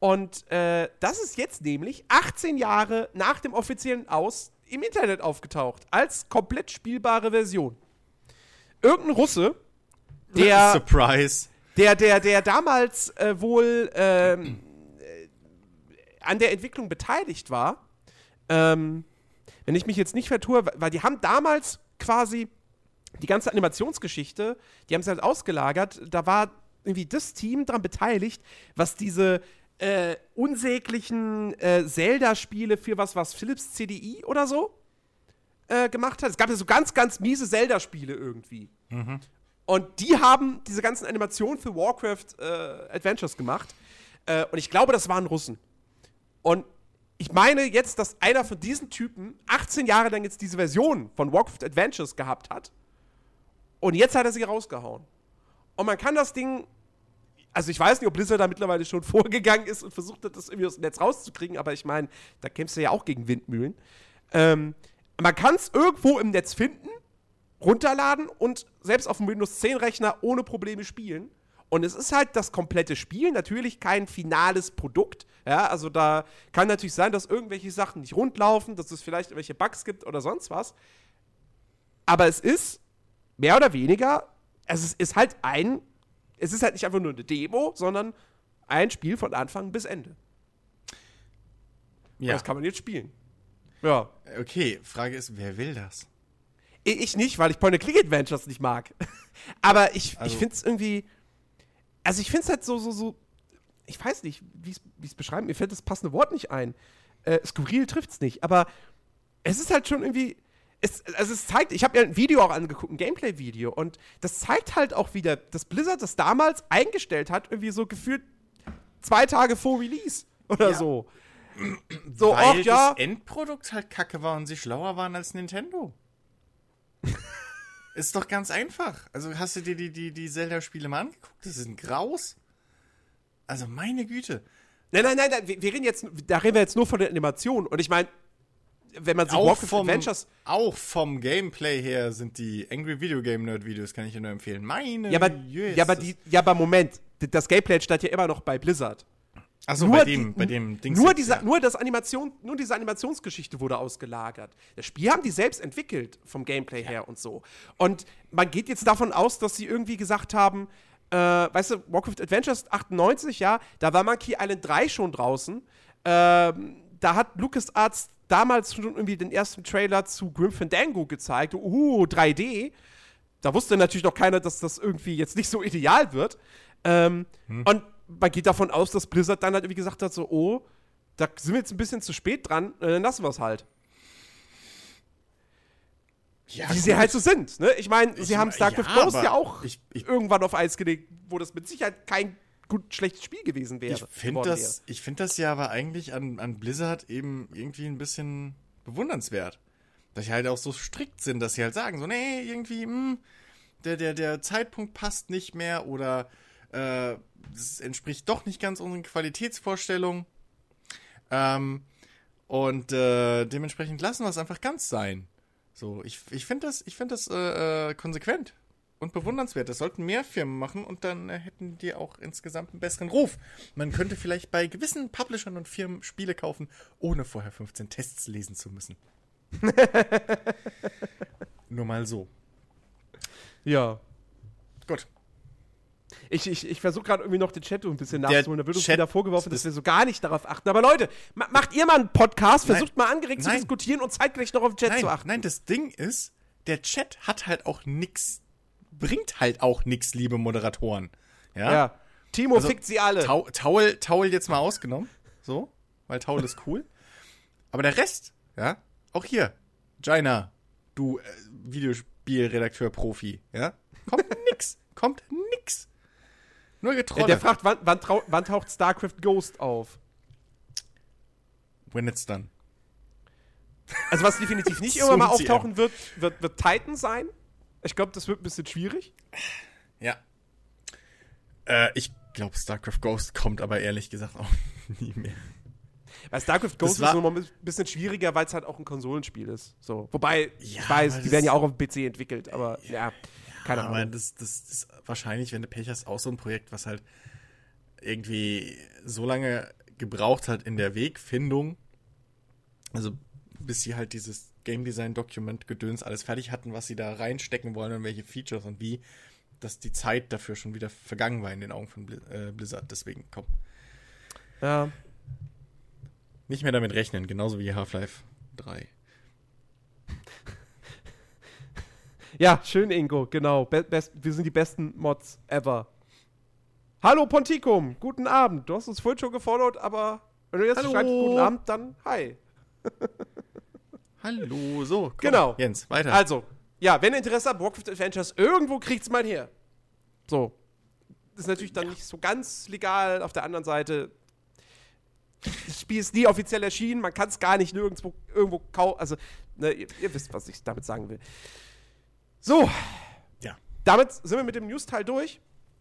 Und das ist jetzt nämlich 18 Jahre nach dem offiziellen Aus im Internet aufgetaucht. Als komplett spielbare Version. Irgendein Russe, der damals wohl an der Entwicklung beteiligt war. Wenn ich mich jetzt nicht vertue, weil die haben damals quasi die ganze Animationsgeschichte, die haben es halt ausgelagert, da war irgendwie das Team dran beteiligt, was diese unsäglichen Zelda-Spiele für was Philips CDI oder so gemacht hat. Es gab ja so ganz, ganz miese Zelda-Spiele irgendwie. Mhm. Und die haben diese ganzen Animationen für Warcraft Adventures gemacht. Und ich glaube, das waren Russen. Und ich meine jetzt, dass einer von diesen Typen 18 Jahre lang jetzt diese Version von Warcraft Adventures gehabt hat. Und jetzt hat er sie rausgehauen. Und man kann das Ding... Also ich weiß nicht, ob Blizzard da mittlerweile schon vorgegangen ist und versucht hat, das irgendwie aus dem Netz rauszukriegen, aber ich meine, da kämpfst du ja auch gegen Windmühlen. Man kann es irgendwo im Netz finden, runterladen und selbst auf dem Windows 10-Rechner ohne Probleme spielen. Und es ist halt das komplette Spiel, natürlich kein finales Produkt. Ja, also da kann natürlich sein, dass irgendwelche Sachen nicht rundlaufen, dass es vielleicht irgendwelche Bugs gibt oder sonst was. Aber es ist mehr oder weniger, also es ist halt Es ist halt nicht einfach nur eine Demo, sondern ein Spiel von Anfang bis Ende. Ja. Und das kann man jetzt spielen. Ja. Okay, Frage ist, wer will das? Ich nicht, weil ich Point-and-Click-Adventures nicht mag. Aber ich finde es irgendwie... Also ich finde es halt so... Ich weiß nicht, wie ich es beschreiben. Mir fällt das passende Wort nicht ein. Skurril trifft es nicht. Aber es ist halt schon irgendwie... Es zeigt, ich habe mir ein Video auch angeguckt, ein Gameplay-Video, und das zeigt halt auch wieder, dass Blizzard das damals eingestellt hat, irgendwie so gefühlt 2 Tage vor Release oder so. So, weil das Endprodukt halt kacke war und sie schlauer waren als Nintendo. Ist doch ganz einfach. Also hast du dir die Zelda-Spiele mal angeguckt? Das sind graus. Also meine Güte. Nein, da reden wir jetzt nur von der Animation. Und ich meine, wenn man sich Warcraft Adventures... Auch vom Gameplay her sind die Angry Video Game Nerd Videos, kann ich dir nur empfehlen. Aber Moment, das Gameplay steht ja immer noch bei Blizzard. Achso, bei dem Dings. Nur diese Animationsgeschichte wurde ausgelagert. Das Spiel haben die selbst entwickelt, vom Gameplay her und so. Und man geht jetzt davon aus, dass sie irgendwie gesagt haben, weißt du, Warcraft Adventures 98, ja, da war Monkey Island 3 schon draußen. Da hat LucasArts damals schon irgendwie den ersten Trailer zu Grim Fandango gezeigt. 3D. Da wusste natürlich noch keiner, dass das irgendwie jetzt nicht so ideal wird. Und man geht davon aus, dass Blizzard dann halt irgendwie gesagt hat, so, da sind wir jetzt ein bisschen zu spät dran, dann lassen wir es halt. Ja, wie sie halt so sind. Ne? Ich meine, sie haben StarCraft Ghost ja auch irgendwann auf Eis gelegt, wo das mit Sicherheit kein schlechtes Spiel gewesen wäre. Ich finde das ja aber eigentlich an Blizzard eben irgendwie ein bisschen bewundernswert. Dass sie halt auch so strikt sind, dass sie halt sagen, so, nee, irgendwie, der Zeitpunkt passt nicht mehr oder es entspricht doch nicht ganz unseren Qualitätsvorstellungen. Und dementsprechend lassen wir es einfach ganz sein. So, ich finde das konsequent und bewundernswert. Das sollten mehr Firmen machen und dann hätten die auch insgesamt einen besseren Ruf. Man könnte vielleicht bei gewissen Publishern und Firmen Spiele kaufen, ohne vorher 15 Tests lesen zu müssen. Nur mal so. Ja. Gut. Ich versuche gerade irgendwie noch den Chat ein bisschen nachzuholen. Da wird uns wieder vorgeworfen, dass wir so gar nicht darauf achten. Aber Leute, macht ihr mal einen Podcast, versucht mal angeregt zu diskutieren und zeitgleich noch auf den Chat zu achten. Nein, das Ding ist, der Chat hat halt auch nix, bringt halt auch nix, liebe Moderatoren. Ja. Timo fickt sie alle. Taul jetzt mal ausgenommen. So, weil Taul ist cool. Aber der Rest, ja, auch hier. Jaina, du Videospielredakteur-Profi, ja, kommt nix. Nur Getrolle. Der fragt, wann taucht StarCraft Ghost auf? When it's done. Also was definitiv nicht irgendwann mal auftauchen wird Titan sein. Ich glaube, das wird ein bisschen schwierig. Ja. Ich glaube, StarCraft Ghost kommt aber ehrlich gesagt auch nie mehr. Weil StarCraft Ghost ist nochmal ein bisschen schwieriger, weil es halt auch ein Konsolenspiel ist. So. Wobei, ja, ich weiß, die werden ja auch auf dem PC entwickelt, aber ja. Keine Ahnung. Aber das ist wahrscheinlich, wenn du Pech hast, auch so ein Projekt, was halt irgendwie so lange gebraucht hat in der Wegfindung, also bis sie halt dieses Game Design Document Gedöns alles fertig hatten, was sie da reinstecken wollen und welche Features und wie, dass die Zeit dafür schon wieder vergangen war in den Augen von Blizzard. Deswegen, komm. Ja. Nicht mehr damit rechnen, genauso wie Half-Life 3. Ja, schön, Ingo, genau. Wir sind die besten Mods ever. Hallo, Ponticum, guten Abend. Du hast uns vorhin schon gefordert, aber wenn du jetzt schreibst, guten Abend, dann hi. Hallo, so, komm, genau. Jens, weiter. Also, ja, wenn ihr Interesse habt, Warcraft Adventures, irgendwo kriegt's mal her. So. Ist natürlich dann nicht so ganz legal. Auf der anderen Seite, das Spiel ist nie offiziell erschienen. Man kann es gar nicht nirgendwo irgendwo kaufen. Also, ne, ihr wisst, was ich damit sagen will. So, ja. Damit sind wir mit dem News-Teil durch.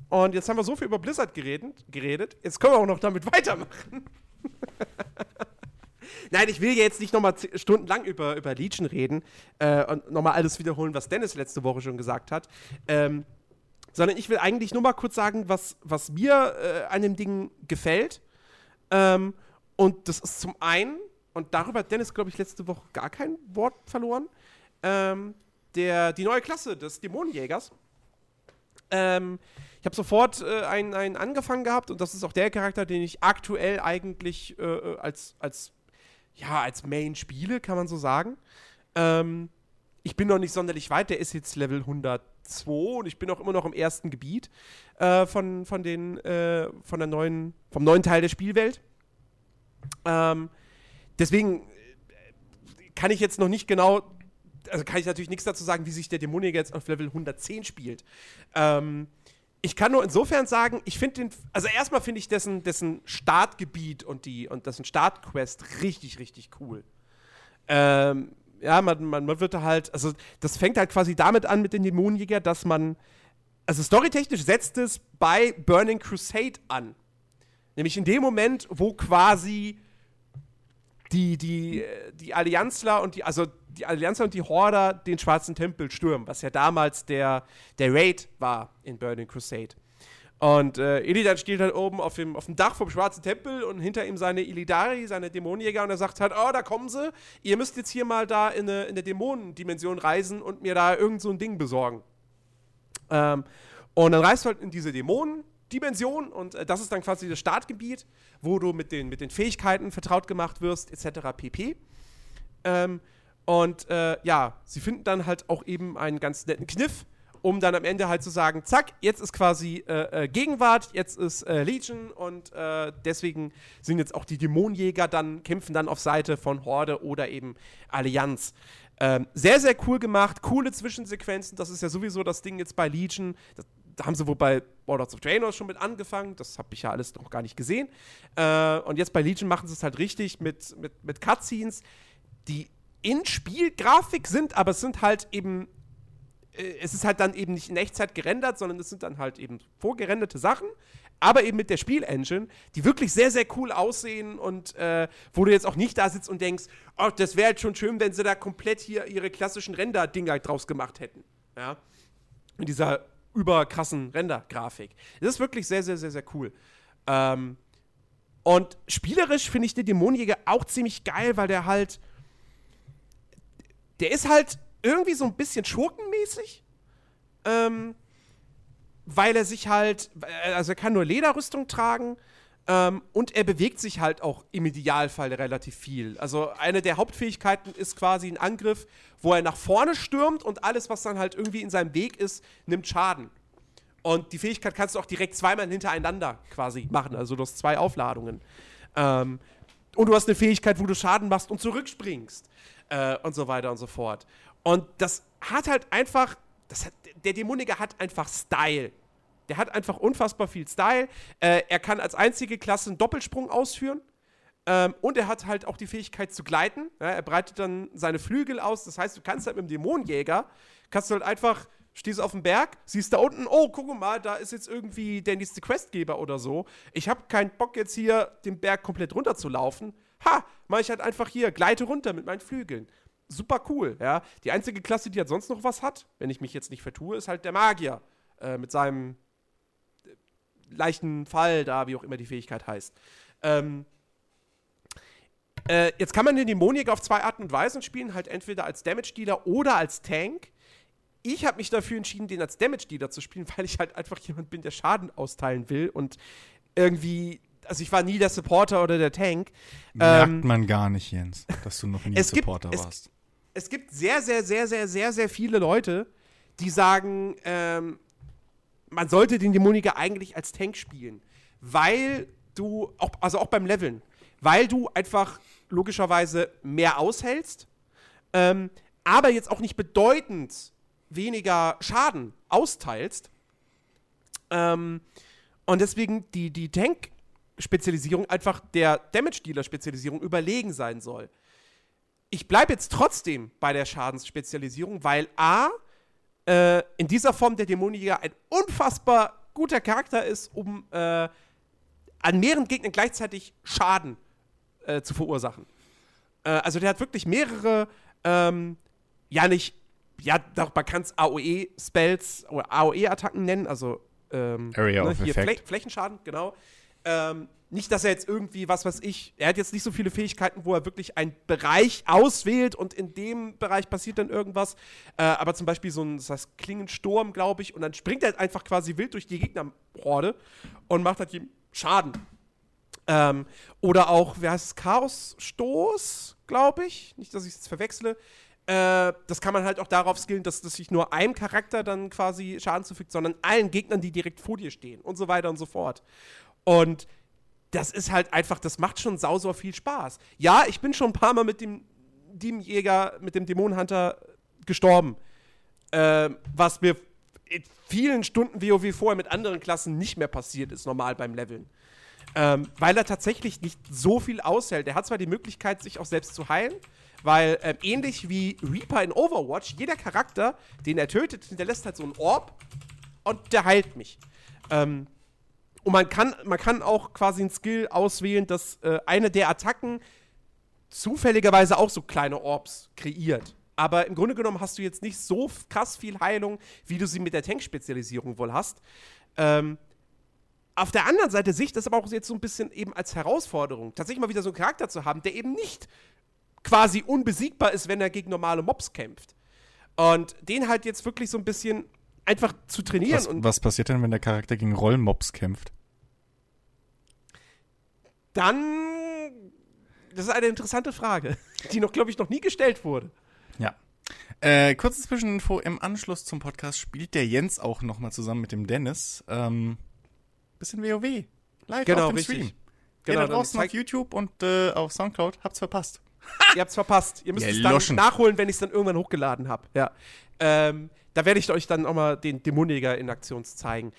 Und jetzt haben wir so viel über Blizzard geredet. Jetzt können wir auch noch damit weitermachen. Nein, ich will ja jetzt nicht nochmal stundenlang über Legion reden und nochmal alles wiederholen, was Dennis letzte Woche schon gesagt hat. Sondern ich will eigentlich nur mal kurz sagen, was mir an dem Ding gefällt. Und das ist zum einen, und darüber hat Dennis, glaube ich, letzte Woche gar kein Wort verloren, die neue Klasse des Dämonenjägers. Ich habe sofort einen angefangen gehabt und das ist auch der Charakter, den ich aktuell eigentlich als Main spiele, kann man so sagen. Ich bin noch nicht sonderlich weit, der ist jetzt Level 102 und ich bin auch immer noch im ersten Gebiet vom neuen Teil der Spielwelt. Deswegen kann ich jetzt noch nicht genau. Also kann ich natürlich nichts dazu sagen, wie sich der Dämonenjäger jetzt auf Level 110 spielt. Ich kann nur insofern sagen, ich finde den, also erstmal finde ich dessen Startgebiet und dessen Startquest richtig, richtig cool. Ja, man wird halt, also das fängt halt quasi damit an mit den Dämonenjäger, dass man, also storytechnisch setzt es bei Burning Crusade an. Nämlich in dem Moment, wo quasi die Allianzler und die Allianz und die Horder den Schwarzen Tempel stürmen, was ja damals der Raid war in Burning Crusade. Und Illidan steht halt oben auf dem Dach vom Schwarzen Tempel und hinter ihm seine Illidari, seine Dämonenjäger, und er sagt halt, oh, da kommen sie, ihr müsst jetzt hier mal da in eine Dämonendimension reisen und mir da irgend so ein Ding besorgen. Und dann reist du halt in diese Dämonendimension und das ist dann quasi das Startgebiet, wo du mit den Fähigkeiten vertraut gemacht wirst, etc. pp. Sie finden dann halt auch eben einen ganz netten Kniff, um dann am Ende halt zu sagen, zack, jetzt ist quasi Gegenwart, jetzt ist Legion und deswegen sind jetzt auch die Dämonenjäger kämpfen dann auf Seite von Horde oder eben Allianz. Sehr, sehr cool gemacht, coole Zwischensequenzen, das ist ja sowieso das Ding jetzt bei Legion, da haben sie wohl bei Lords of Draenor schon mit angefangen, das habe ich ja alles noch gar nicht gesehen, und jetzt bei Legion machen sie es halt richtig mit Cutscenes, die in Spielgrafik sind, aber es sind halt eben, es ist halt dann eben nicht in Echtzeit gerendert, sondern es sind dann halt eben vorgerenderte Sachen, aber eben mit der Spielengine, die wirklich sehr, sehr cool aussehen und wo du jetzt auch nicht da sitzt und denkst, oh, das wäre halt schon schön, wenn sie da komplett hier ihre klassischen Render-Dinger draus gemacht hätten. Ja? Mit dieser überkrassen Render-Grafik. Das ist wirklich sehr, sehr, sehr, sehr cool. Und spielerisch finde ich den Dämonenjäger auch ziemlich geil, weil der halt, der ist halt irgendwie so ein bisschen schurkenmäßig, weil er sich halt, also er kann nur Lederrüstung tragen, und er bewegt sich halt auch im Idealfall relativ viel. Also eine der Hauptfähigkeiten ist quasi ein Angriff, wo er nach vorne stürmt und alles, was dann halt irgendwie in seinem Weg ist, nimmt Schaden. Und die Fähigkeit kannst du auch direkt zweimal hintereinander quasi machen, also du hast 2 Aufladungen. Und du hast eine Fähigkeit, wo du Schaden machst und zurückspringst und so weiter und so fort. Und das hat halt einfach, der Dämonenjäger hat einfach Style. Der hat einfach unfassbar viel Style. Er kann als einzige Klasse einen Doppelsprung ausführen. Und er hat halt auch die Fähigkeit zu gleiten. Ja, er breitet dann seine Flügel aus. Das heißt, du kannst halt mit dem Dämonenjäger, kannst du halt einfach, stehst auf dem Berg, siehst da unten, oh, guck mal, da ist jetzt irgendwie der nächste Questgeber oder so. Ich habe keinen Bock jetzt hier, den Berg komplett runterzulaufen. Ha, mach ich halt einfach hier, gleite runter mit meinen Flügeln. Super cool, ja. Die einzige Klasse, die halt sonst noch was hat, wenn ich mich jetzt nicht vertue, ist halt der Magier. Mit seinem leichten Fall da, wie auch immer die Fähigkeit heißt. Jetzt kann man den Dämonenjäger auf 2 Arten und Weisen spielen, halt entweder als Damage-Dealer oder als Tank. Ich habe mich dafür entschieden, den als Damage-Dealer zu spielen, weil ich halt einfach jemand bin, der Schaden austeilen will und irgendwie, also ich war nie der Supporter oder der Tank. Merkt man gar nicht, Jens, dass du noch nie Supporter warst. Es gibt sehr, sehr, sehr, sehr, sehr, sehr viele Leute, die sagen, man sollte den Dämonenjäger eigentlich als Tank spielen, weil du, auch beim Leveln, weil du einfach logischerweise mehr aushältst, aber jetzt auch nicht bedeutend weniger Schaden austeilst. Und deswegen die Tank-Spezialisierung einfach der Damage-Dealer-Spezialisierung überlegen sein soll. Ich bleibe jetzt trotzdem bei der Schadensspezialisierung, weil A, in dieser Form der Dämonenjäger ein unfassbar guter Charakter ist, um an mehreren Gegnern gleichzeitig Schaden zu verursachen. Also der hat wirklich mehrere, man kann es AOE-Spells oder AOE-Attacken nennen, also Flächenschaden, genau. Nicht, dass er jetzt irgendwie, was weiß ich, er hat jetzt nicht so viele Fähigkeiten, wo er wirklich einen Bereich auswählt und in dem Bereich passiert dann irgendwas. Aber zum Beispiel so ein, das heißt Klingensturm, glaube ich, und dann springt er halt einfach quasi wild durch die Gegnerhorde und macht halt jedem Schaden. Oder auch, wer heißt es, Chaosstoß, glaube ich. Nicht, dass ich es jetzt verwechsle. Das kann man halt auch darauf skillen, dass sich nur einem Charakter dann quasi Schaden zufügt, sondern allen Gegnern, die direkt vor dir stehen und so weiter und so fort. Und das ist halt einfach, das macht schon sau viel Spaß. Ja, ich bin schon ein paar Mal mit dem Dämonenhunter gestorben. Was mir in vielen Stunden WoW vorher mit anderen Klassen nicht mehr passiert ist, normal beim Leveln. Weil er tatsächlich nicht so viel aushält. Er hat zwar die Möglichkeit, sich auch selbst zu heilen, weil ähnlich wie Reaper in Overwatch, jeder Charakter, den er tötet, hinterlässt halt so einen Orb und der heilt mich. Und man kann auch quasi einen Skill auswählen, dass eine der Attacken zufälligerweise auch so kleine Orbs kreiert. Aber im Grunde genommen hast du jetzt nicht so krass viel Heilung, wie du sie mit der Tank-Spezialisierung wohl hast. Auf der anderen Seite sehe ich das aber auch jetzt so ein bisschen eben als Herausforderung, tatsächlich mal wieder so einen Charakter zu haben, der eben nicht quasi unbesiegbar ist, wenn er gegen normale Mobs kämpft. Und den halt jetzt wirklich so ein bisschen einfach zu trainieren. Was passiert denn, wenn der Charakter gegen Rollmobs kämpft? Das ist eine interessante Frage, die noch, glaube ich, noch nie gestellt wurde. Ja. Kurze Zwischeninfo, im Anschluss zum Podcast spielt der Jens auch nochmal zusammen mit dem Dennis. Bisschen WoW. Live auf dem Stream. Genau, ihr da draußen auf YouTube und auf Soundcloud habt's verpasst. Ihr habt's verpasst. Ihr müsst es dann nachholen, wenn ich es dann irgendwann hochgeladen habe. Ja. Da werde ich euch dann auch mal den Dämonenjäger in Aktion zeigen.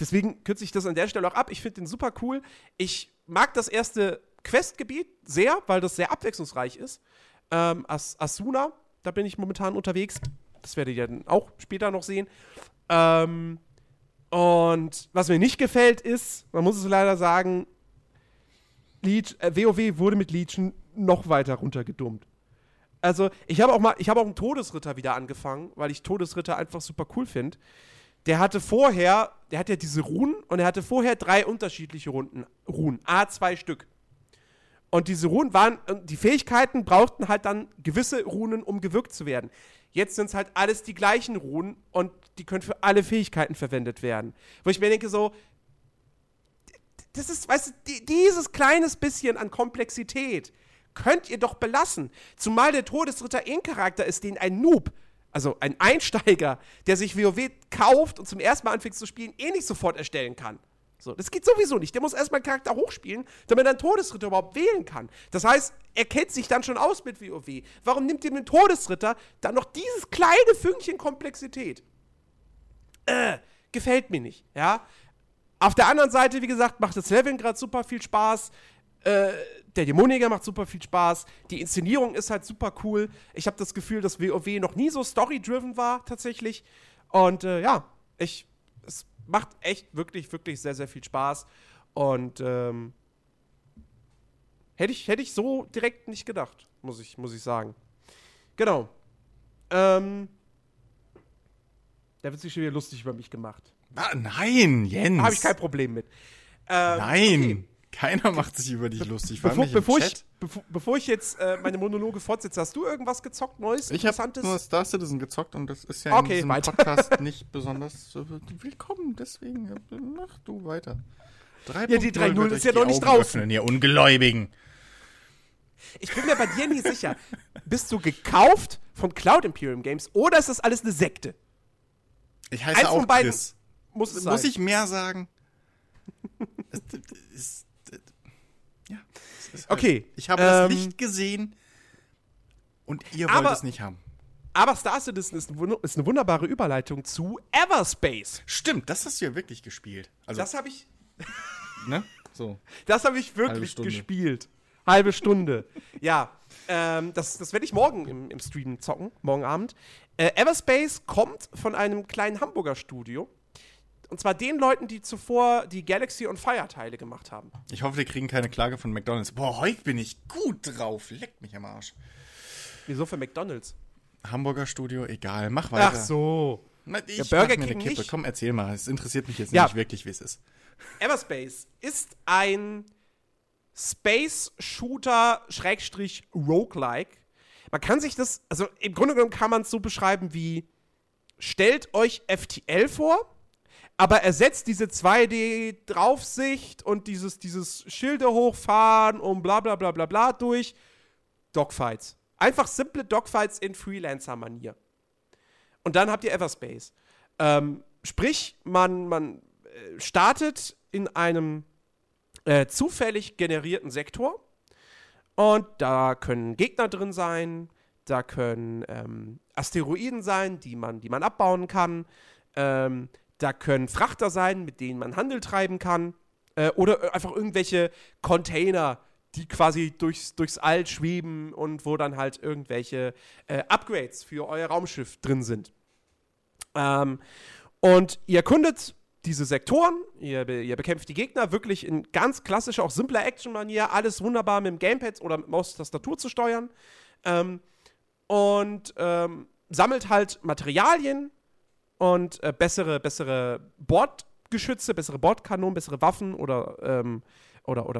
Deswegen kürze ich das an der Stelle auch ab. Ich finde den super cool. Ich mag das erste Questgebiet sehr, weil das sehr abwechslungsreich ist. Asuna, da bin ich momentan unterwegs. Das werdet ihr dann auch später noch sehen. Und was mir nicht gefällt ist, man muss es leider sagen, WoW wurde mit Legion noch weiter runtergedummt. Also, ich habe auch einen Todesritter wieder angefangen, weil ich Todesritter einfach super cool finde. Der hat ja diese Runen und er hatte vorher 3 unterschiedliche Runen. A2 Stück. Und diese Runen die Fähigkeiten brauchten halt dann gewisse Runen, um gewirkt zu werden. Jetzt sind es halt alles die gleichen Runen und die können für alle Fähigkeiten verwendet werden. Wo ich mir denke so, das ist, weißt du, dieses kleines bisschen an Komplexität könnt ihr doch belassen. Zumal der Todesritter ein Charakter ist, den ein Noob, also ein Einsteiger, der sich WoW kauft und zum ersten Mal anfängt zu spielen, nicht sofort erstellen kann. So, das geht sowieso nicht. Der muss erstmal einen Charakter hochspielen, damit er einen Todesritter überhaupt wählen kann. Das heißt, er kennt sich dann schon aus mit WoW. Warum nimmt ihr mit dem Todesritter dann noch dieses kleine Fünkchen Komplexität? Gefällt mir nicht, ja. Auf der anderen Seite, wie gesagt, macht das Leveln gerade super viel Spaß. Der Dämonenjäger macht super viel Spaß. Die Inszenierung ist halt super cool. Ich habe das Gefühl, dass WoW noch nie so story-driven war, tatsächlich. Und es macht echt wirklich, wirklich sehr, sehr viel Spaß. Und hätte ich so direkt nicht gedacht, muss ich sagen. Genau. Da wird sich schon wieder lustig über mich gemacht. Nein, Jens. Da habe ich kein Problem mit. Nein. Okay. Keiner macht sich über dich lustig. Bevor ich jetzt meine Monologe fortsetze, hast du irgendwas gezockt, Neues, Interessantes? Ich habe nur Star Citizen gezockt und das ist ja in diesem Podcast nicht besonders willkommen. Deswegen mach du weiter. 3.0 ja, die 3.0 ist ja noch nicht draußen. Ihr Ungläubigen. Ich bin mir bei dir nicht sicher. Bist du gekauft von Cloud Imperium Games oder ist das alles eine Sekte? Ich heiße auch Chris. Muss ich mehr sagen? Ja. Okay. Ich habe das nicht gesehen und ihr wollt es nicht haben. Aber Star Citizen ist eine wunderbare Überleitung zu Everspace. Stimmt, das hast du ja wirklich gespielt. Also, das habe ich. Ne? So. Das habe ich wirklich gespielt. Halbe Stunde. Ja. Das werde ich morgen im Stream zocken, morgen Abend. Everspace kommt von einem kleinen Hamburger Studio. Und zwar den Leuten, die zuvor die Galaxy- und Fire-Teile gemacht haben. Ich hoffe, wir kriegen keine Klage von McDonald's. Boah, heute bin ich gut drauf. Leck mich am Arsch. Wieso für McDonald's? Hamburger Studio, egal. Mach weiter. Ach so. Ich mach mir eine Kippe. Komm, erzähl mal. Es interessiert mich jetzt nicht wirklich, wie es ist. Everspace ist ein Space-Shooter-Roguelike. Man kann sich das, also im Grunde genommen kann man es so beschreiben wie, stellt euch FTL vor, aber ersetzt diese 2D-Draufsicht und dieses Schilde hochfahren und bla bla bla bla bla durch Dogfights. Einfach simple Dogfights in Freelancer-Manier. Und dann habt ihr Everspace. Sprich, man startet in einem zufällig generierten Sektor und da können Gegner drin sein, da können Asteroiden sein, die man abbauen kann, da können Frachter sein, mit denen man Handel treiben kann. Oder einfach irgendwelche Container, die quasi durchs All schweben und wo dann halt irgendwelche Upgrades für euer Raumschiff drin sind. Und ihr erkundet diese Sektoren, ihr bekämpft die Gegner wirklich in ganz klassischer, auch simpler Action-Manier. Alles wunderbar mit dem Gamepad oder mit Maustastatur zu steuern. Sammelt halt Materialien. Und bessere Bordgeschütze, bessere Bordkanonen, bessere Waffen oder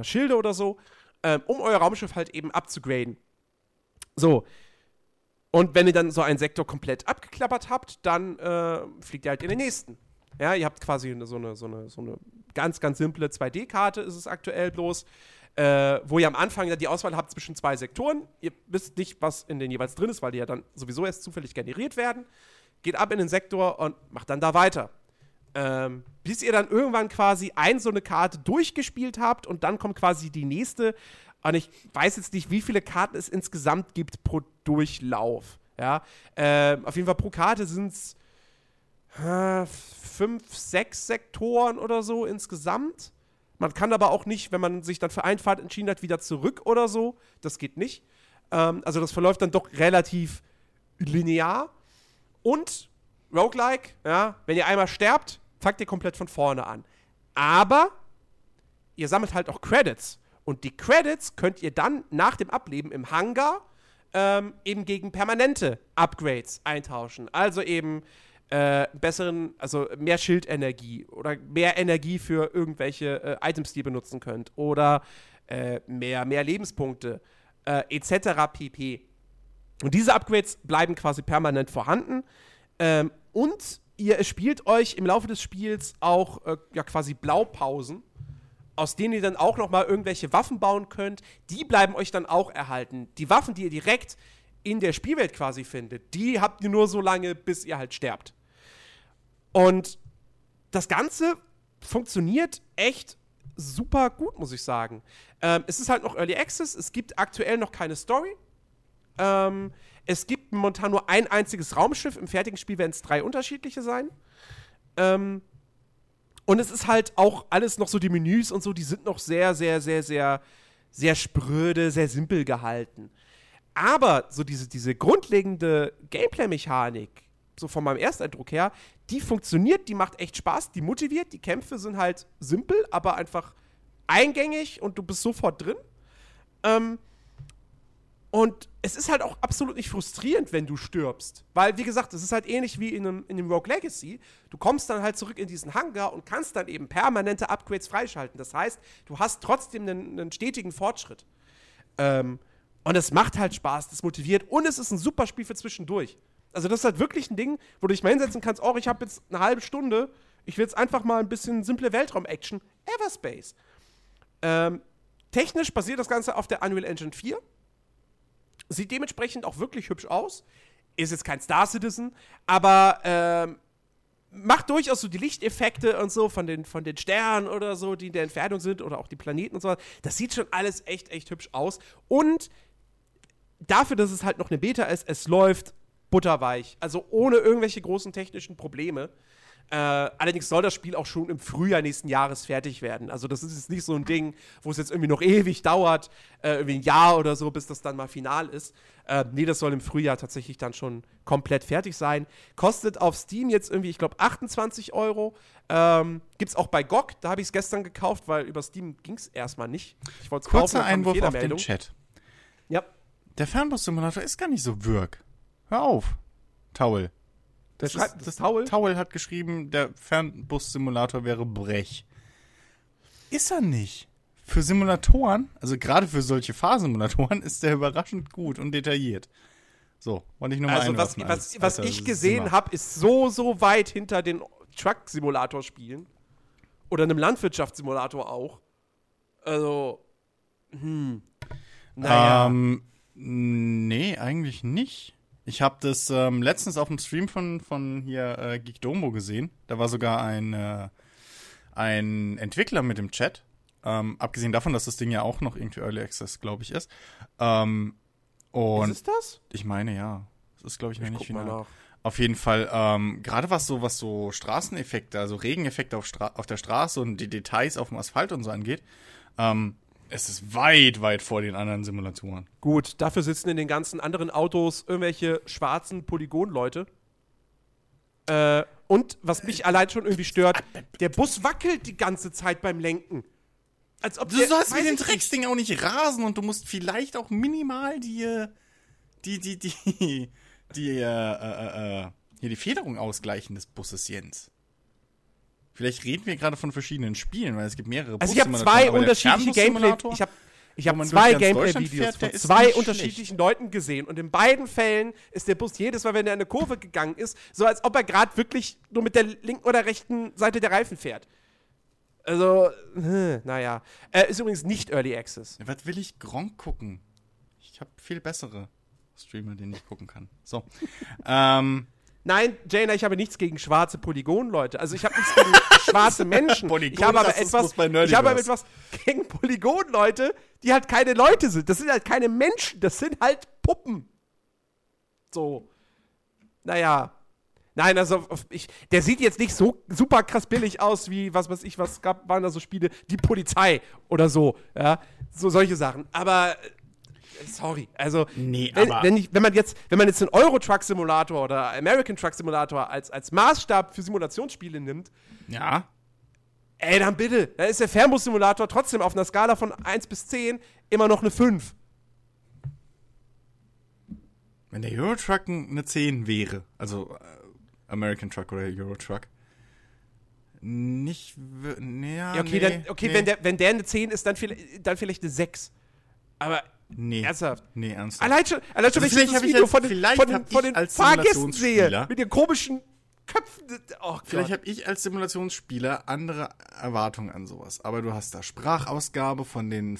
Schilde oder so, um euer Raumschiff halt eben abzugraden. So. Und wenn ihr dann so einen Sektor komplett abgeklappert habt, dann fliegt ihr halt in den nächsten. Ja, ihr habt quasi so eine ganz, ganz simple 2D-Karte, ist es aktuell bloß, wo ihr am Anfang ja die Auswahl habt zwischen 2 Sektoren. Ihr wisst nicht, was in den jeweils drin ist, weil die ja dann sowieso erst zufällig generiert werden. Geht ab in den Sektor und macht dann da weiter. Bis ihr dann irgendwann quasi so eine Karte durchgespielt habt und dann kommt quasi die nächste, Und ich weiß jetzt nicht, wie viele Karten es insgesamt gibt pro Durchlauf. Ja? Auf jeden Fall pro Karte sind es 5, 6 Sektoren oder so insgesamt. Man kann aber auch nicht, wenn man sich dann für eine Fahrt entschieden hat, wieder zurück oder so. Das geht nicht. Also das verläuft dann doch relativ linear. Und Roguelike, ja, wenn ihr einmal sterbt, fangt ihr komplett von vorne an. Aber ihr sammelt halt auch Credits. Und die Credits könnt ihr dann nach dem Ableben im Hangar eben gegen permanente Upgrades eintauschen. Also eben besseren, also mehr Schildenergie oder mehr Energie für irgendwelche Items, die ihr benutzen könnt. Oder mehr Lebenspunkte etc. pp. Und diese Upgrades bleiben quasi permanent vorhanden. Und ihr spielt euch im Laufe des Spiels auch quasi Blaupausen, aus denen ihr dann auch noch mal irgendwelche Waffen bauen könnt. Die bleiben euch dann auch erhalten. Die Waffen, die ihr direkt in der Spielwelt quasi findet, die habt ihr nur so lange, bis ihr halt sterbt. Und das Ganze funktioniert echt super gut, muss ich sagen. Es ist halt noch Early Access, es gibt aktuell noch keine Story. Es gibt momentan nur ein einziges Raumschiff. Im fertigen Spiel werden es 3 unterschiedliche sein. Und es ist halt auch alles noch so, die Menüs und so, die sind noch sehr, sehr, sehr, sehr, sehr spröde, sehr simpel gehalten. Aber so diese grundlegende Gameplay-Mechanik, so von meinem Ersteindruck her, die funktioniert, die macht echt Spaß, die motiviert, die Kämpfe sind halt simpel, aber einfach eingängig und du bist sofort drin. Und es ist halt auch absolut nicht frustrierend, wenn du stirbst. Weil, wie gesagt, es ist halt ähnlich wie in einem Rogue Legacy. Du kommst dann halt zurück in diesen Hangar und kannst dann eben permanente Upgrades freischalten. Das heißt, du hast trotzdem einen stetigen Fortschritt. Und es macht halt Spaß, das motiviert. Und es ist ein super Spiel für zwischendurch. Also das ist halt wirklich ein Ding, wo du dich mal hinsetzen kannst, oh, ich habe jetzt eine halbe Stunde, ich will jetzt einfach mal ein bisschen simple Weltraum-Action. Everspace. Technisch basiert das Ganze auf der Unreal Engine 4. Sieht dementsprechend auch wirklich hübsch aus. Ist jetzt kein Star Citizen, aber macht durchaus so die Lichteffekte und so von den Sternen oder so, die in der Entfernung sind, oder auch die Planeten und so. Das sieht schon alles echt, echt hübsch aus. Und dafür, dass es halt noch eine Beta ist, es läuft butterweich. Also ohne irgendwelche großen technischen Probleme. Allerdings soll das Spiel auch schon im Frühjahr nächsten Jahres fertig werden. Also das ist jetzt nicht so ein Ding, wo es jetzt irgendwie noch ewig dauert, irgendwie ein Jahr oder so, bis das dann mal final ist. Nee, das soll im Frühjahr tatsächlich dann schon komplett fertig sein. Kostet auf Steam jetzt irgendwie, ich glaube, 28€. Gibt's auch bei GOG, da habe ich es gestern gekauft, weil über Steam ging es erstmal nicht. Ich wollte es kaufen. Kurzer Einwurf auf den Chat. Ja. Der Fernbus-Simulator ist gar nicht so wirk. Hör auf, Taul. Das Taul hat geschrieben, der Fernbus-Simulator wäre Brech. Ist er nicht. Für Simulatoren, also gerade für solche Fahrsimulatoren, ist der überraschend gut und detailliert. So, wollte ich nur mal einwerfen. Also was ich gesehen habe, ist so weit hinter den Truck-Simulator-Spielen. Oder einem Landwirtschaftssimulator auch. Also, naja. Nee, eigentlich nicht. Ich habe das letztens auf dem Stream von hier Geekdomo gesehen. Da war sogar ein Entwickler mit im Chat. Abgesehen davon, dass das Ding ja auch noch irgendwie Early Access, glaube ich, ist. Und ist es das? Ich meine, ja. Das ist, glaube ich, noch nicht final. Auf jeden Fall, gerade was so Straßeneffekte, also Regeneffekte auf der Straße und die Details auf dem Asphalt und so angeht, es ist weit, weit vor den anderen Simulatoren. Gut, dafür sitzen in den ganzen anderen Autos irgendwelche schwarzen Polygon-Leute. Und was mich allein schon irgendwie stört, der Bus wackelt die ganze Zeit beim Lenken. Als ob du sollst mit dem Drecksding auch nicht rasen und du musst vielleicht auch minimal die Federung ausgleichen des Busses, Jens. Vielleicht reden wir gerade von verschiedenen Spielen, weil es gibt mehrere. Also ich habe 2 unterschiedliche Gameplay. Ich habe 2 Gameplay-Videos von 2 unterschiedlichen Leuten gesehen. Und in beiden Fällen ist der Bus jedes Mal, wenn er in eine Kurve gegangen ist, so als ob er gerade wirklich nur mit der linken oder rechten Seite der Reifen fährt. Also, naja. Ist übrigens nicht Early Access. Ja, was will ich Gronk gucken? Ich habe viel bessere Streamer, den ich gucken kann. So. Nein, Jaina, ich habe nichts gegen schwarze Polygon-Leute. Also ich habe nichts gegen schwarze Menschen. Polygon, ich habe aber etwas gegen Polygon-Leute, die halt keine Leute sind. Das sind halt keine Menschen, das sind halt Puppen. So. Naja. Nein, also, der sieht jetzt nicht so super krass billig aus, wie, was weiß ich, was gab, waren da so Spiele, die Polizei oder so, ja, so solche Sachen, aber, sorry, also, nee, aber wenn man jetzt den Euro Truck Simulator oder American Truck Simulator als Maßstab für Simulationsspiele nimmt, ja, ey, dann bitte, dann ist der Fernbus-Simulator trotzdem auf einer Skala von 1 bis 10 immer noch eine 5. Wenn der Euro Truck eine 10 wäre, also, American Truck oder Euro Truck. Nicht. Ja, okay, nee, dann, okay nee. Wenn der eine 10 ist, dann vielleicht eine 6. Aber. Nee. Ernsthaft? Nee, ernsthaft. Allein schon wenn ich das Video von den Fahrgästen sehe. Mit den komischen Köpfen. Oh, vielleicht habe ich als Simulationsspieler andere Erwartungen an sowas. Aber du hast da Sprachausgabe von den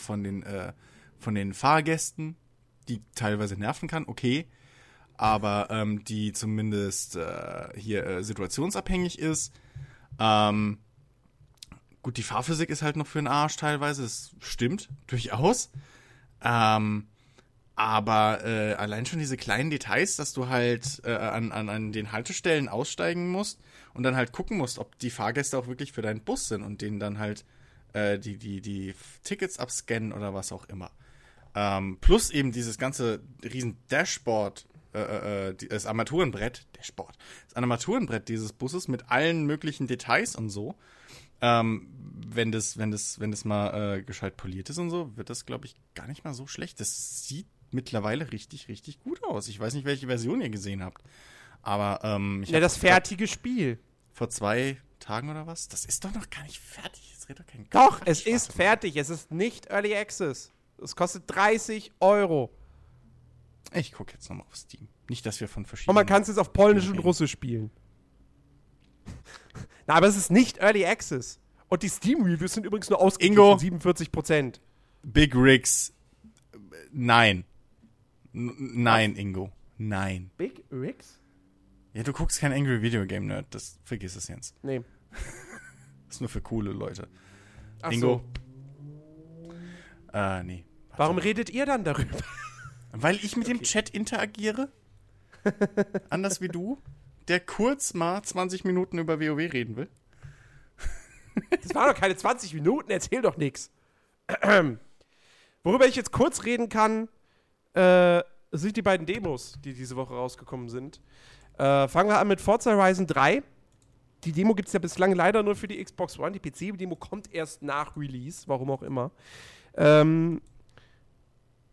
Fahrgästen, die teilweise nerven kann. Okay. Aber die zumindest situationsabhängig ist. Gut, die Fahrphysik ist halt noch für den Arsch teilweise, das stimmt, durchaus. Aber allein schon diese kleinen Details, dass du halt an den Haltestellen aussteigen musst und dann halt gucken musst, ob die Fahrgäste auch wirklich für deinen Bus sind und denen dann halt die Tickets abscannen oder was auch immer. Plus eben dieses ganze riesen Dashboard, das Armaturenbrett, das Armaturenbrett dieses Busses mit allen möglichen Details und so. Wenn das mal gescheit poliert ist und so, wird das, glaube ich, gar nicht mal so schlecht. Das sieht mittlerweile richtig, richtig gut aus. Ich weiß nicht, welche Version ihr gesehen habt. Aber das fertige Spiel. Vor 2 Tagen oder was? Das ist doch noch gar nicht fertig. Das redet doch kein Gott. Doch, es ist fertig. Es ist nicht Early Access. Es kostet 30 €. Ich gucke jetzt nochmal auf Steam. Nicht, dass wir von verschiedenen... Und man kann es jetzt auf Polnisch und Russisch spielen. Na, aber es ist nicht Early Access. Und die Steam-Reviews sind übrigens nur ausgeglichen 47%. Big Rigs. Nein. Nein, Ingo. Nein. Big Rigs? Ja, du guckst kein Angry Video Game Nerd. Das vergiss es, Jens. Nee. Das ist nur für coole Leute. Ach Ingo. So. Nee. Warte. Warum redet ihr dann darüber? Weil ich mit dem Chat interagiere? Anders wie du, der kurz mal 20 Minuten über WoW reden will? Das waren doch keine 20 Minuten, erzähl doch nichts. Worüber ich jetzt kurz reden kann, sind die beiden Demos, die diese Woche rausgekommen sind. Fangen wir an mit Forza Horizon 3. Die Demo gibt es ja bislang leider nur für die Xbox One. Die PC-Demo kommt erst nach Release, warum auch immer.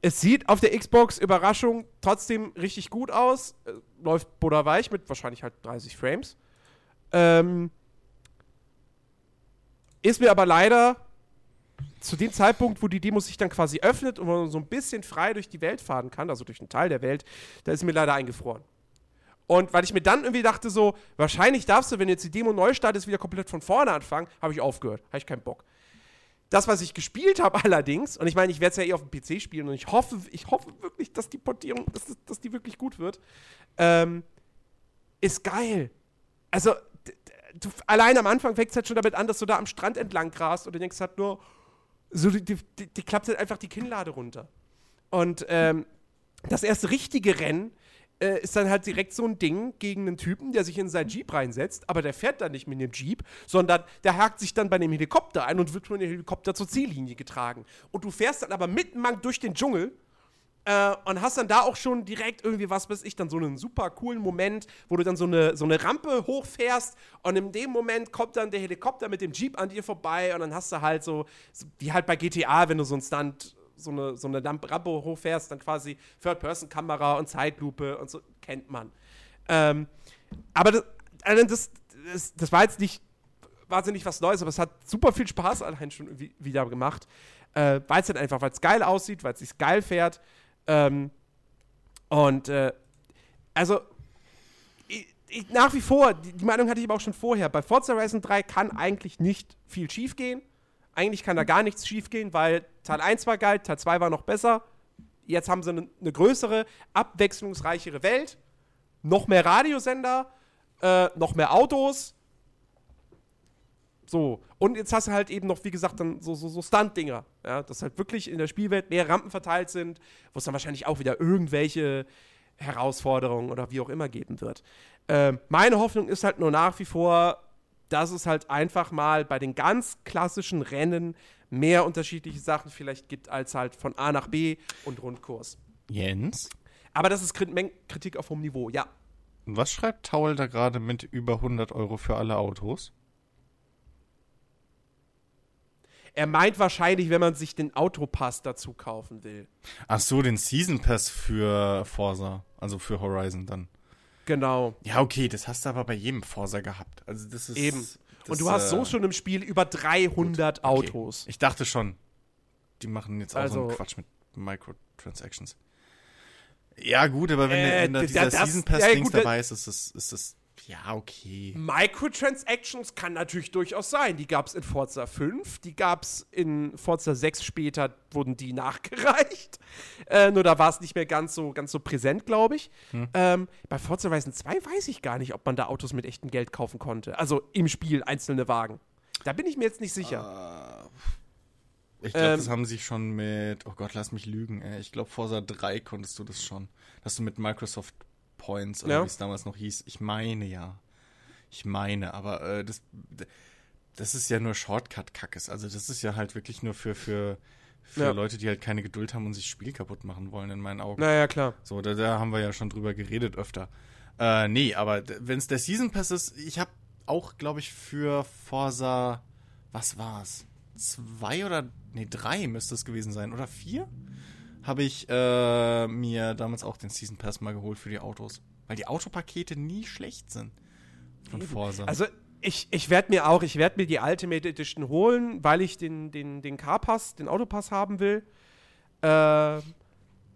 Es sieht auf der Xbox, Überraschung, trotzdem richtig gut aus. Läuft butterweich mit wahrscheinlich halt 30 Frames. Ist mir aber leider zu dem Zeitpunkt, wo die Demo sich dann quasi öffnet und man so ein bisschen frei durch die Welt fahren kann, also durch einen Teil der Welt, da ist mir leider eingefroren. Und weil ich mir dann irgendwie dachte so, wahrscheinlich darfst du, wenn jetzt die Demo neu startet, wieder komplett von vorne anfangen, habe ich aufgehört, habe ich keinen Bock. Das, was ich gespielt habe allerdings, und ich meine, ich werde es ja auf dem PC spielen und ich hoffe wirklich, dass die Portierung, dass die wirklich gut wird, ist geil. Also, allein am Anfang fängt es halt schon damit an, dass du da am Strand entlang grast und du denkst halt nur, so, die klappt halt einfach die Kinnlade runter. Und das erste richtige Rennen ist dann halt direkt so ein Ding gegen einen Typen, der sich in seinen Jeep reinsetzt, aber der fährt dann nicht mit dem Jeep, sondern der hakt sich dann bei dem Helikopter ein und wird von dem Helikopter zur Ziellinie getragen. Und du fährst dann aber mittenlang durch den Dschungel und hast dann da auch schon direkt irgendwie, was weiß ich, dann so einen super coolen Moment, wo du dann so eine Rampe hochfährst und in dem Moment kommt dann der Helikopter mit dem Jeep an dir vorbei und dann hast du halt so, wie halt bei GTA, wenn du so einen Stunt... So eine Rampe hochfährst, dann quasi Third-Person-Kamera und Zeitlupe und so, kennt man. Aber das war jetzt nicht wahnsinnig was Neues, aber es hat super viel Spaß allein schon wieder gemacht. Weil es dann einfach, weil es geil aussieht, weil es sich geil fährt. Also nach wie vor, die Meinung hatte ich aber auch schon vorher, bei Forza Horizon 3 kann eigentlich nicht viel schief gehen. Eigentlich kann da gar nichts schief gehen, weil Teil 1 war geil, Teil 2 war noch besser. Jetzt haben sie eine größere, abwechslungsreichere Welt. Noch mehr Radiosender, noch mehr Autos. So. Und jetzt hast du halt eben noch, wie gesagt, dann so Stunt-Dinger. Ja, dass halt wirklich in der Spielwelt mehr Rampen verteilt sind, wo es dann wahrscheinlich auch wieder irgendwelche Herausforderungen oder wie auch immer geben wird. Meine Hoffnung ist halt nur nach wie vor, dass es halt einfach mal bei den ganz klassischen Rennen mehr unterschiedliche Sachen vielleicht gibt, als halt von A nach B und Rundkurs. Jens? Aber das ist Kritik auf hohem Niveau, ja. Was schreibt Taul da gerade mit über 100 Euro für alle Autos? Er meint wahrscheinlich, wenn man sich den Autopass dazu kaufen will. Ach so, den Season Pass für Forza, also für Horizon dann. Genau. Ja, okay, das hast du aber bei jedem Forza gehabt. Also das ist eben. Das, und du hast so schon im Spiel über 300 gut, okay. Autos. Ich dachte schon, die machen jetzt auch so einen Quatsch mit Microtransactions. Ja, gut, aber wenn dieser Season Pass-Dings dabei ist das, ja, okay. Microtransactions kann natürlich durchaus sein. Die gab es in Forza 5, die gab es in Forza 6 später, wurden die nachgereicht. Nur da war es nicht mehr ganz so präsent, glaube ich. Bei Forza Horizon 2 weiß ich gar nicht, ob man da Autos mit echtem Geld kaufen konnte. Also im Spiel einzelne Wagen. Da bin ich mir jetzt nicht sicher. Ich glaube, das haben sie schon mit, oh Gott, lass mich lügen, ey. Ich glaube, Forza 3 konntest du das schon. Dass du mit Microsoft Points, oder wie es damals noch hieß. Ich meine, aber das ist ja nur Shortcut-Kackes. Also das ist ja halt wirklich nur für Leute, die halt keine Geduld haben und sich das Spiel kaputt machen wollen, in meinen Augen. Naja, klar. So, da haben wir ja schon drüber geredet öfter. Nee, aber wenn es der Season Pass ist, ich habe auch, glaube ich, für Forza, was war's? 3 müsste es gewesen sein, oder 4? Habe ich mir damals auch den Season Pass mal geholt für die Autos. Weil die Autopakete nie schlecht sind von Forza. Also ich werde mir die Ultimate Edition holen, weil ich den Carpass, den Autopass haben will.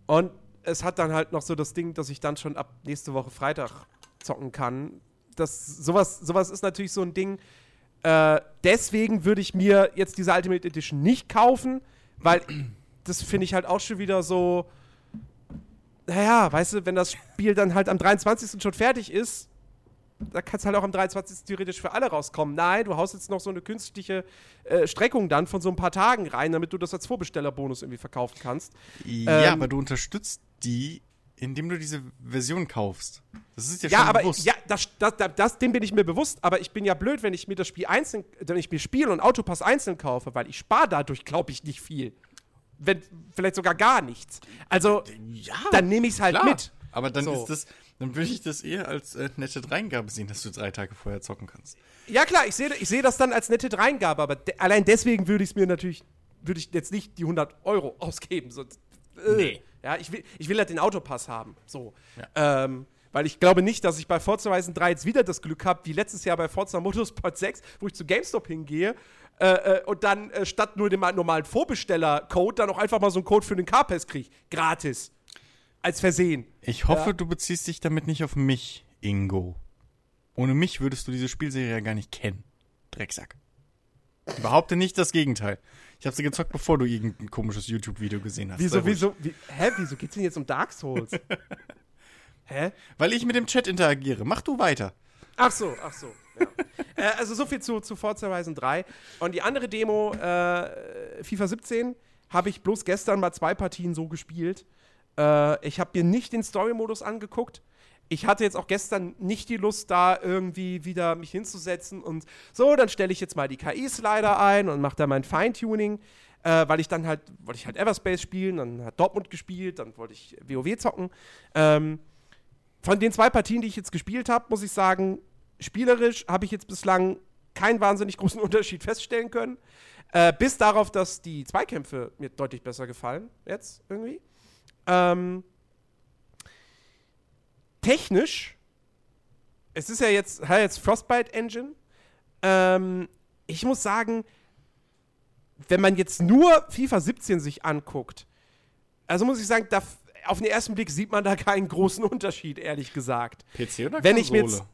Und es hat dann halt noch so das Ding, dass ich dann schon ab nächste Woche Freitag zocken kann. Das, sowas ist natürlich so ein Ding. Deswegen würde ich mir jetzt diese Ultimate Edition nicht kaufen, weil das finde ich halt auch schon wieder so, naja, weißt du, wenn das Spiel dann halt am 23. schon fertig ist, da kann es halt auch am 23. theoretisch für alle rauskommen. Nein, du haust jetzt noch so eine künstliche Streckung dann von so ein paar Tagen rein, damit du das als Vorbestellerbonus irgendwie verkaufen kannst. Ja, aber du unterstützt die, indem du diese Version kaufst. Das ist dir ja schon bewusst. Ja, dem bin ich mir bewusst, aber ich bin ja blöd, wenn ich mir das Spiel einzeln, wenn ich mir Spiel und Autopass einzeln kaufe, weil ich spare dadurch, glaube ich, nicht viel. Wenn vielleicht sogar gar nichts. Also, ja, dann nehme ich es halt klar mit. Aber dann so. Ist das, dann würde ich das eher als nette Dreingabe sehen, dass du 3 Tage vorher zocken kannst. Ja, klar, ich sehe das dann als nette Dreingabe, aber allein deswegen würde ich jetzt nicht die 100 Euro ausgeben. Sonst, nee. Ja, ich will halt den Autopass haben. So. Ja. Weil ich glaube nicht, dass ich bei Forza Horizon 3 jetzt wieder das Glück habe, wie letztes Jahr bei Forza Motorsport 6, wo ich zu GameStop hingehe, und dann statt nur dem normalen Vorbesteller-Code dann auch einfach mal so einen Code für den Carpass kriege. Gratis. Als Versehen. Ich hoffe, du beziehst dich damit nicht auf mich, Ingo. Ohne mich würdest du diese Spielserie ja gar nicht kennen. Drecksack. Ich behaupte nicht das Gegenteil. Ich habe sie gezockt, bevor du irgendein komisches YouTube-Video gesehen hast. Wieso geht's denn jetzt um Dark Souls? Hä? Weil ich mit dem Chat interagiere. Mach du weiter. Ach so. Ja. Also so viel zu Forza Horizon 3. Und die andere Demo, FIFA 17, habe ich bloß gestern mal 2 Partien so gespielt. Ich habe mir nicht den Story-Modus angeguckt. Ich hatte jetzt auch gestern nicht die Lust, da irgendwie wieder mich hinzusetzen und so, dann stelle ich jetzt mal die KI-Slider ein und mache da mein Feintuning, weil ich halt Everspace spielen, dann hat Dortmund gespielt, dann wollte ich WoW zocken. Von den 2 Partien, die ich jetzt gespielt habe, muss ich sagen, spielerisch habe ich jetzt bislang keinen wahnsinnig großen Unterschied feststellen können. Bis darauf, dass die Zweikämpfe mir deutlich besser gefallen, jetzt irgendwie. Technisch, es ist ja jetzt Frostbite Engine. Ich muss sagen, wenn man jetzt nur FIFA 17 sich anguckt, also muss ich sagen, auf den ersten Blick sieht man da keinen großen Unterschied, ehrlich gesagt. PC oder wenn Konsole?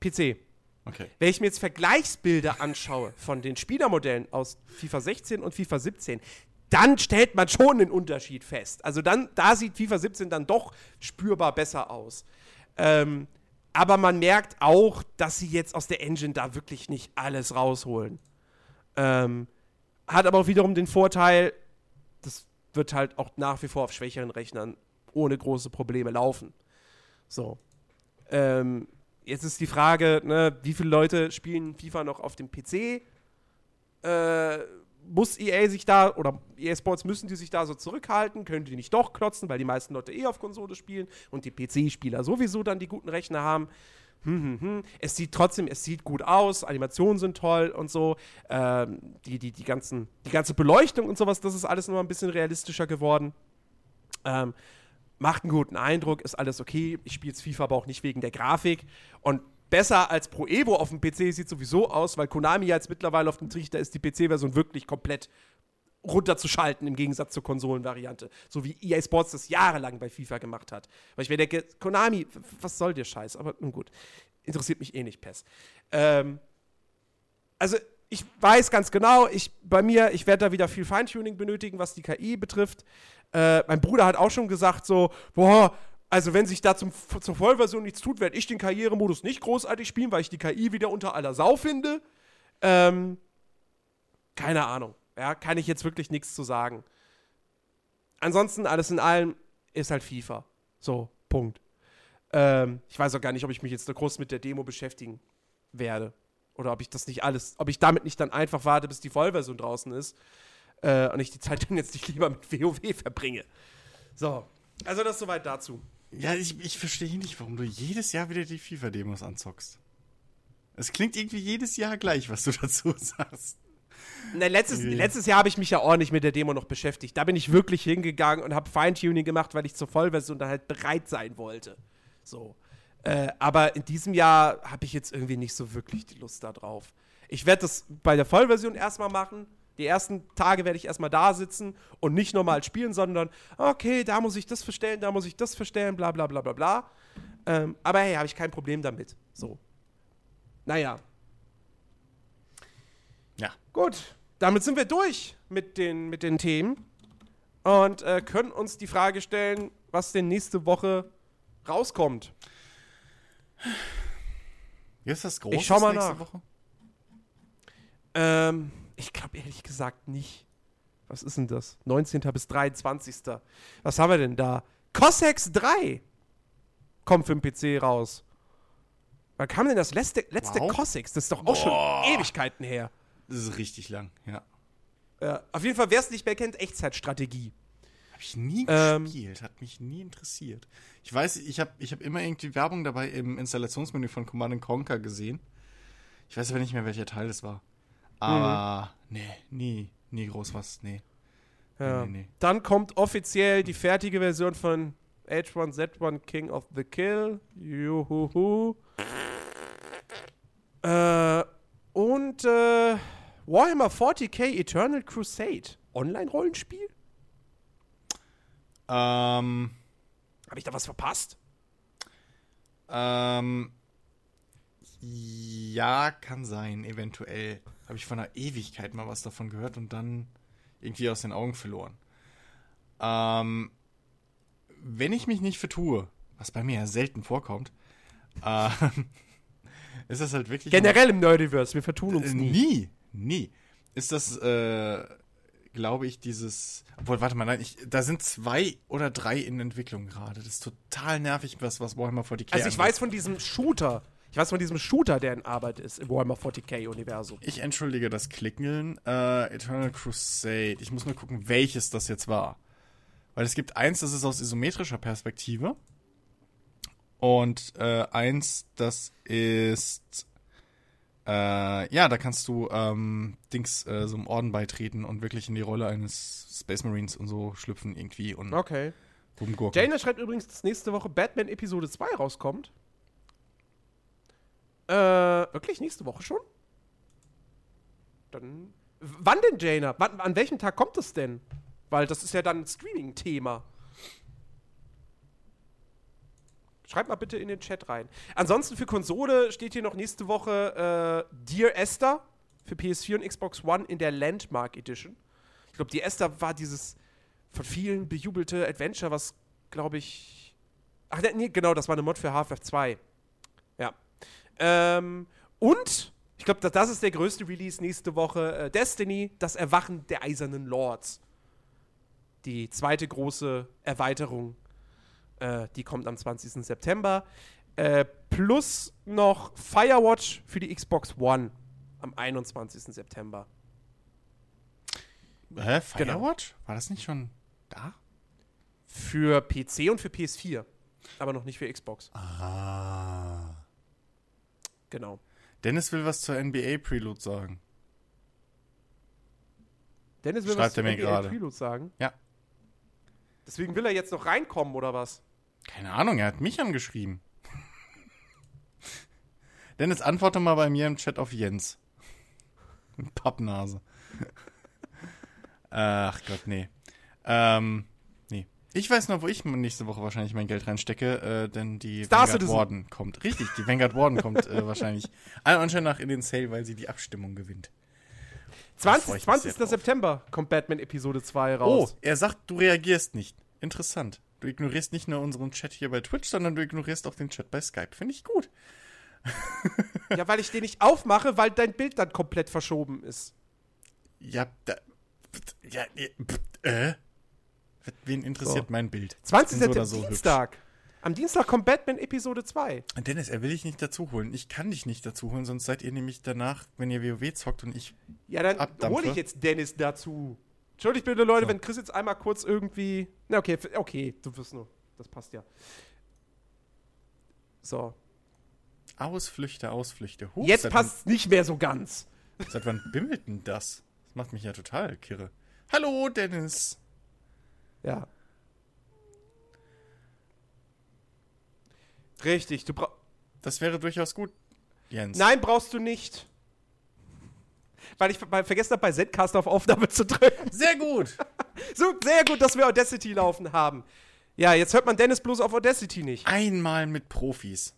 PC. Okay. Wenn ich mir jetzt Vergleichsbilder anschaue von den Spielermodellen aus FIFA 16 und FIFA 17, dann stellt man schon den Unterschied fest. Also da sieht FIFA 17 dann doch spürbar besser aus. Aber man merkt auch, dass sie jetzt aus der Engine da wirklich nicht alles rausholen. Hat aber auch wiederum den Vorteil, das wird halt auch nach wie vor auf schwächeren Rechnern ohne große Probleme laufen. So. Jetzt ist die Frage, ne, wie viele Leute spielen FIFA noch auf dem PC? Muss EA sich da, oder EA Sports müssen die sich da so zurückhalten? Können die nicht doch klotzen, weil die meisten Leute auf Konsole spielen und die PC-Spieler sowieso dann die guten Rechner haben? Es sieht trotzdem, es sieht gut aus, Animationen sind toll und so. Die ganze Beleuchtung und sowas, das ist alles nochmal ein bisschen realistischer geworden. Macht einen guten Eindruck, ist alles okay. Ich spiele jetzt FIFA aber auch nicht wegen der Grafik. Und besser als Pro Evo auf dem PC sieht sowieso aus, weil Konami jetzt mittlerweile auf dem Trichter ist, die PC-Version wirklich komplett runterzuschalten, im Gegensatz zur Konsolenvariante. So wie EA Sports das jahrelang bei FIFA gemacht hat. Weil ich mir denke, Konami, was soll der Scheiß? Aber nun gut, interessiert mich eh nicht, PES. Also, ich weiß ganz genau, ich werde da wieder viel Feintuning benötigen, was die KI betrifft. Mein Bruder hat auch schon gesagt so, boah, also wenn sich da zur Vollversion nichts tut, werde ich den Karrieremodus nicht großartig spielen, weil ich die KI wieder unter aller Sau finde. Keine Ahnung. Ja, kann ich jetzt wirklich nichts zu sagen. Ansonsten, alles in allem, ist halt FIFA. So, Punkt. Ich weiß auch gar nicht, ob ich mich jetzt groß mit der Demo beschäftigen werde. Oder ob ich das nicht alles, ob ich damit nicht dann einfach warte, bis die Vollversion draußen ist. Und ich die Zeit dann jetzt nicht lieber mit WoW verbringe. So, also das soweit dazu. Ja, ich verstehe nicht, warum du jedes Jahr wieder die FIFA-Demos anzockst. Es klingt irgendwie jedes Jahr gleich, was du dazu sagst. Na, letztes Jahr habe ich mich ja ordentlich mit der Demo noch beschäftigt. Da bin ich wirklich hingegangen und habe Feintuning gemacht, weil ich zur Vollversion dann halt bereit sein wollte. So. Aber in diesem Jahr habe ich jetzt irgendwie nicht so wirklich die Lust da drauf. Ich werde das bei der Vollversion erstmal machen. Die ersten Tage werde ich erstmal da sitzen und nicht normal spielen, sondern okay, da muss ich das verstellen, bla bla bla bla bla. Aber hey, habe ich kein Problem damit. So. Naja. Ja. Gut, damit sind wir durch mit den Themen und können uns die Frage stellen, was denn nächste Woche rauskommt. Ist das groß? Ich schau mal nach. Woche? Ich glaube ehrlich gesagt nicht. Was ist denn das? 19. bis 23. Was haben wir denn da? Cossacks 3 kommt für den PC raus. Wann kam denn das letzte Cossacks? Das ist doch auch schon Ewigkeiten her. Das ist richtig lang, ja. Auf jeden Fall, wer es nicht mehr kennt, Echtzeitstrategie. Habe ich nie gespielt, hat mich nie interessiert. Ich weiß, ich hab immer irgendwie Werbung dabei im Installationsmenü von Command & Conquer gesehen. Ich weiß aber nicht mehr, welcher Teil das war. Aber nie groß was, nee. Dann kommt offiziell die fertige Version von H1Z1 King of the Kill. Juhuhu. Und Warhammer 40k Eternal Crusade. Online-Rollenspiel? Habe ich da was verpasst? Ja, kann sein, eventuell. Habe ich von einer Ewigkeit mal was davon gehört und dann irgendwie aus den Augen verloren. Wenn ich mich nicht vertue, was bei mir ja selten vorkommt, ist das halt wirklich... Generell im Nerdiverse, wir vertun uns nie. Nie. Ist das, glaube ich, dieses... Obwohl, warte mal, nein, da sind 2 oder 3 in Entwicklung gerade. Das ist total nervig, was Warhammer 40k... Also ich weiß von diesem Shooter... der in Arbeit ist im Warhammer 40k-Universum. Ich entschuldige das Klingeln. Eternal Crusade. Ich muss nur gucken, welches das jetzt war. Weil es gibt eins, das ist aus isometrischer Perspektive. Und eins, das ist... da kannst du so einem Orden beitreten und wirklich in die Rolle eines Space Marines und so schlüpfen irgendwie. Und okay. Rumgurken. Jana schreibt übrigens, dass nächste Woche Batman Episode 2 rauskommt. Wirklich? Nächste Woche schon? Dann. Wann denn, Jaina? An welchem Tag kommt es denn? Weil das ist ja dann ein Streaming-Thema. Schreibt mal bitte in den Chat rein. Ansonsten für Konsole steht hier noch nächste Woche Dear Esther für PS4 und Xbox One in der Landmark Edition. Ich glaube, Dear Esther war dieses von vielen bejubelte Adventure, was, glaube ich... Ach, nee, genau, das war eine Mod für Half-Life 2. Und ich glaube, das ist der größte Release nächste Woche. Destiny, das Erwachen der Eisernen Lords. Die zweite große Erweiterung. Die kommt am 20. September. Plus noch Firewatch für die Xbox One am 21. September. Firewatch? Genau. War das nicht schon da? Für PC und für PS4. Aber noch nicht für Xbox. Ah. Genau. Dennis will was zur NBA-Preload sagen. Dennis will was zur NBA-Preload sagen? Ja. Deswegen will er jetzt noch reinkommen, oder was? Keine Ahnung, er hat mich angeschrieben. Dennis, antworte mal bei mir im Chat auf Jens. Pappnase. Ach Gott, nee. Nee. Ich weiß noch, wo ich nächste Woche wahrscheinlich mein Geld reinstecke, denn die Star Vanguard Warden kommt. Richtig, die Vanguard Warden kommt wahrscheinlich anscheinend nach in den Sale, weil sie die Abstimmung gewinnt. 20. September kommt Batman Episode 2 raus. Oh, er sagt, du reagierst nicht. Interessant. Du ignorierst nicht nur unseren Chat hier bei Twitch, sondern du ignorierst auch den Chat bei Skype. Finde ich gut. Ja, weil ich den nicht aufmache, weil dein Bild dann komplett verschoben ist. Ja, wen interessiert so mein Bild? 20. September, so Dienstag. Hübsch. Am Dienstag kommt Batman Episode 2. Dennis, er will dich nicht dazuholen. Ich kann dich nicht dazuholen, sonst seid ihr nämlich danach, wenn ihr WoW zockt und ich ja, dann abdampfe. Hole ich jetzt Dennis dazu. Entschuldigt bitte, Leute, so. Wenn Chris jetzt einmal kurz irgendwie... Na, okay, du wirst nur. Das passt ja. So. Ausflüchte. Huch, jetzt passt es nicht mehr so ganz. Seit wann bimmelt denn das? Das macht mich ja total kirre. Hallo, Dennis. Ja. Richtig, du brauchst... Das wäre durchaus gut, Jens. Nein, brauchst du nicht. Weil ich vergessen habe, bei Zcast auf Aufnahme zu drücken. Sehr gut. So, sehr gut, dass wir Audacity laufen haben. Ja, jetzt hört man Dennis bloß auf Audacity nicht. Einmal mit Profis.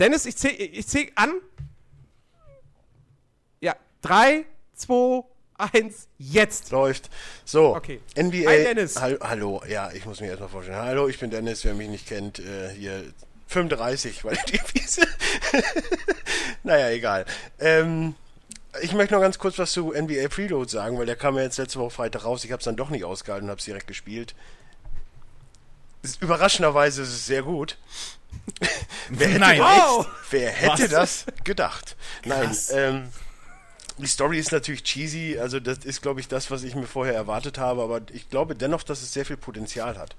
Dennis, ich zähl an. Ja, 3, 2, 1, jetzt. Läuft. So, okay. NBA. Hi, Dennis. Hallo, ja, ich muss mich erstmal vorstellen. Hallo, ich bin Dennis, wer mich nicht kennt, hier 35, weil die Wiese. Naja, egal. Ich möchte noch ganz kurz was zu NBA Preload sagen, weil der kam ja jetzt letzte Woche Freitag raus. Ich habe es dann doch nicht ausgehalten und habe es direkt gespielt. Überraschenderweise ist es sehr gut. Wer hätte das gedacht? Krass. Nein, die Story ist natürlich cheesy, also das ist, glaube ich, das, was ich mir vorher erwartet habe, aber ich glaube dennoch, dass es sehr viel Potenzial hat.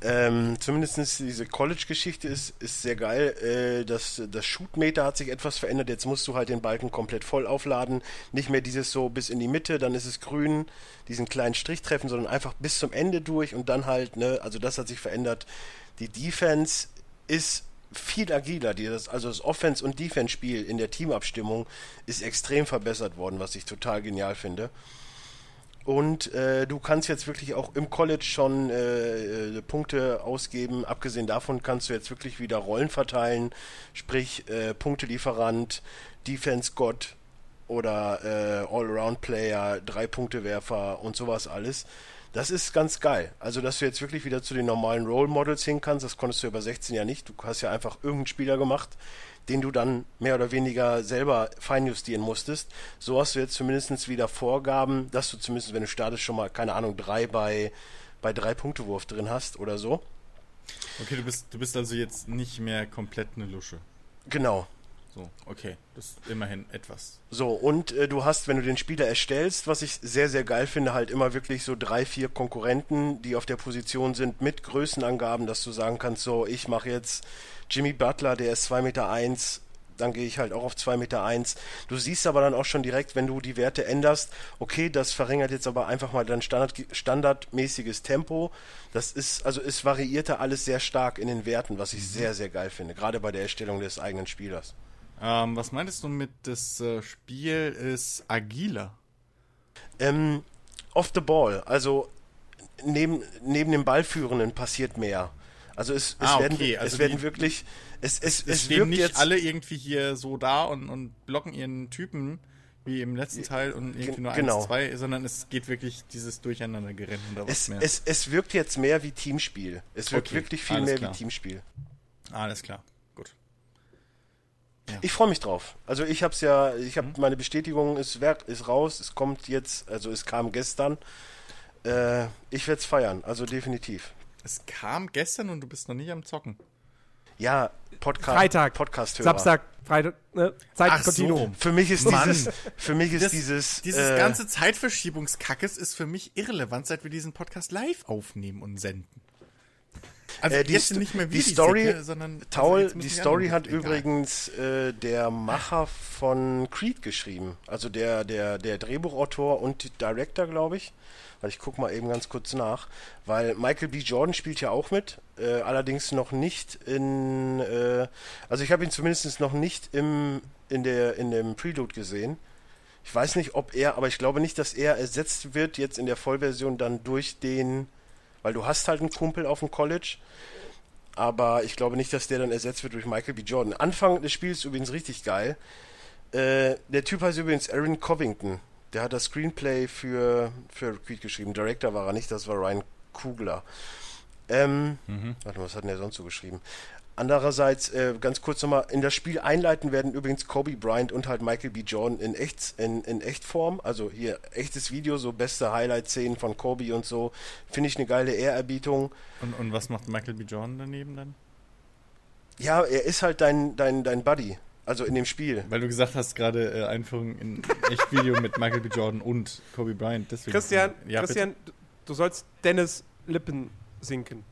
Zumindest diese College-Geschichte ist sehr geil. Das Shootmeter hat sich etwas verändert, jetzt musst du halt den Balken komplett voll aufladen, nicht mehr dieses so bis in die Mitte, dann ist es grün, diesen kleinen Strich treffen, sondern einfach bis zum Ende durch und dann halt, ne, also das hat sich verändert. Die Defense ist viel agiler, also das Offense- und Defense-Spiel in der Teamabstimmung ist extrem verbessert worden, was ich total genial finde. Und du kannst jetzt wirklich auch im College schon Punkte ausgeben. Abgesehen davon kannst du jetzt wirklich wieder Rollen verteilen, sprich Punktelieferant, Defense-Gott oder All-Around-Player, 3-Punkte-Werfer und sowas alles. Das ist ganz geil. Also, dass du jetzt wirklich wieder zu den normalen Role Models hin kannst, das konntest du über 16 ja nicht. Du hast ja einfach irgendeinen Spieler gemacht, den du dann mehr oder weniger selber feinjustieren musstest. So hast du jetzt zumindest wieder Vorgaben, dass du zumindest, wenn du startest, schon mal, keine Ahnung, 3 bei 3-Punkte-Wurf drin hast oder so. Okay, du bist also jetzt nicht mehr komplett eine Lusche. Genau. So, okay, das ist immerhin etwas. So, und du hast, wenn du den Spieler erstellst, was ich sehr, sehr geil finde, halt immer wirklich so 3-4 Konkurrenten, die auf der Position sind, mit Größenangaben, dass du sagen kannst, so, ich mache jetzt Jimmy Butler, der ist 2,1 Meter, dann gehe ich halt auch auf 2,1 Meter. Du siehst aber dann auch schon direkt, wenn du die Werte änderst, okay, das verringert jetzt aber einfach mal dein standardmäßiges Tempo. Das ist, also es variierte alles sehr stark in den Werten, was ich sehr, sehr geil finde, gerade bei der Erstellung des eigenen Spielers. Was meintest du mit, das Spiel ist agiler? Off the ball, also neben dem Ballführenden passiert mehr. Also es stehen nicht jetzt alle irgendwie hier so da und blocken ihren Typen wie im letzten Teil und irgendwie nur 1, 2, sondern es geht wirklich dieses Durcheinandergerennen oder was mehr. Es wirkt jetzt mehr wie Teamspiel. Es wirkt wirklich viel mehr wie Teamspiel. Alles klar. Gut. Ich freue mich drauf. Also ich habe es ja, meine Bestätigung ist raus, es kommt jetzt, also es kam gestern. Ich werde es feiern, also definitiv. Es kam gestern und du bist noch nicht am Zocken. Ja, Freitag, Podcast-Hörer. Samstag, Freitag, Zeit Continuum. So. Für mich ist dieses ganze Zeitverschiebungskackes ist für mich irrelevant, seit wir diesen Podcast live aufnehmen und senden. Also jetzt nicht mehr wie die Story, Zicke, sondern die Story hat übrigens der Macher von Creed geschrieben, also der Drehbuchautor und Director, glaube ich. Also ich guck mal eben ganz kurz nach, weil Michael B. Jordan spielt ja auch mit, allerdings noch nicht in, also ich habe ihn zumindest noch nicht in dem Prelude gesehen. Ich weiß nicht, aber ich glaube nicht, dass er ersetzt wird jetzt in der Vollversion dann durch den, weil du hast halt einen Kumpel auf dem College, aber ich glaube nicht, dass der dann ersetzt wird durch Michael B. Jordan. Anfang des Spiels ist übrigens richtig geil. Der Typ heißt übrigens Aaron Covington. Der hat das Screenplay für Creed geschrieben. Director war er nicht, das war Ryan Coogler. Warte mal, was hat denn der sonst so geschrieben? Andererseits, ganz kurz nochmal, in das Spiel einleiten werden übrigens Kobe Bryant und halt Michael B. Jordan in Echtform. Also hier, echtes Video, so beste Highlight-Szenen von Kobe und so. Finde ich eine geile Ehrerbietung. Und was macht Michael B. Jordan daneben dann? Ja, er ist halt dein Buddy. Also in dem Spiel. Weil du gesagt hast, gerade Einführung in Echtvideo mit Michael B. Jordan und Kobe Bryant. Deswegen. Christian, du sollst Dennis Lippen sinken.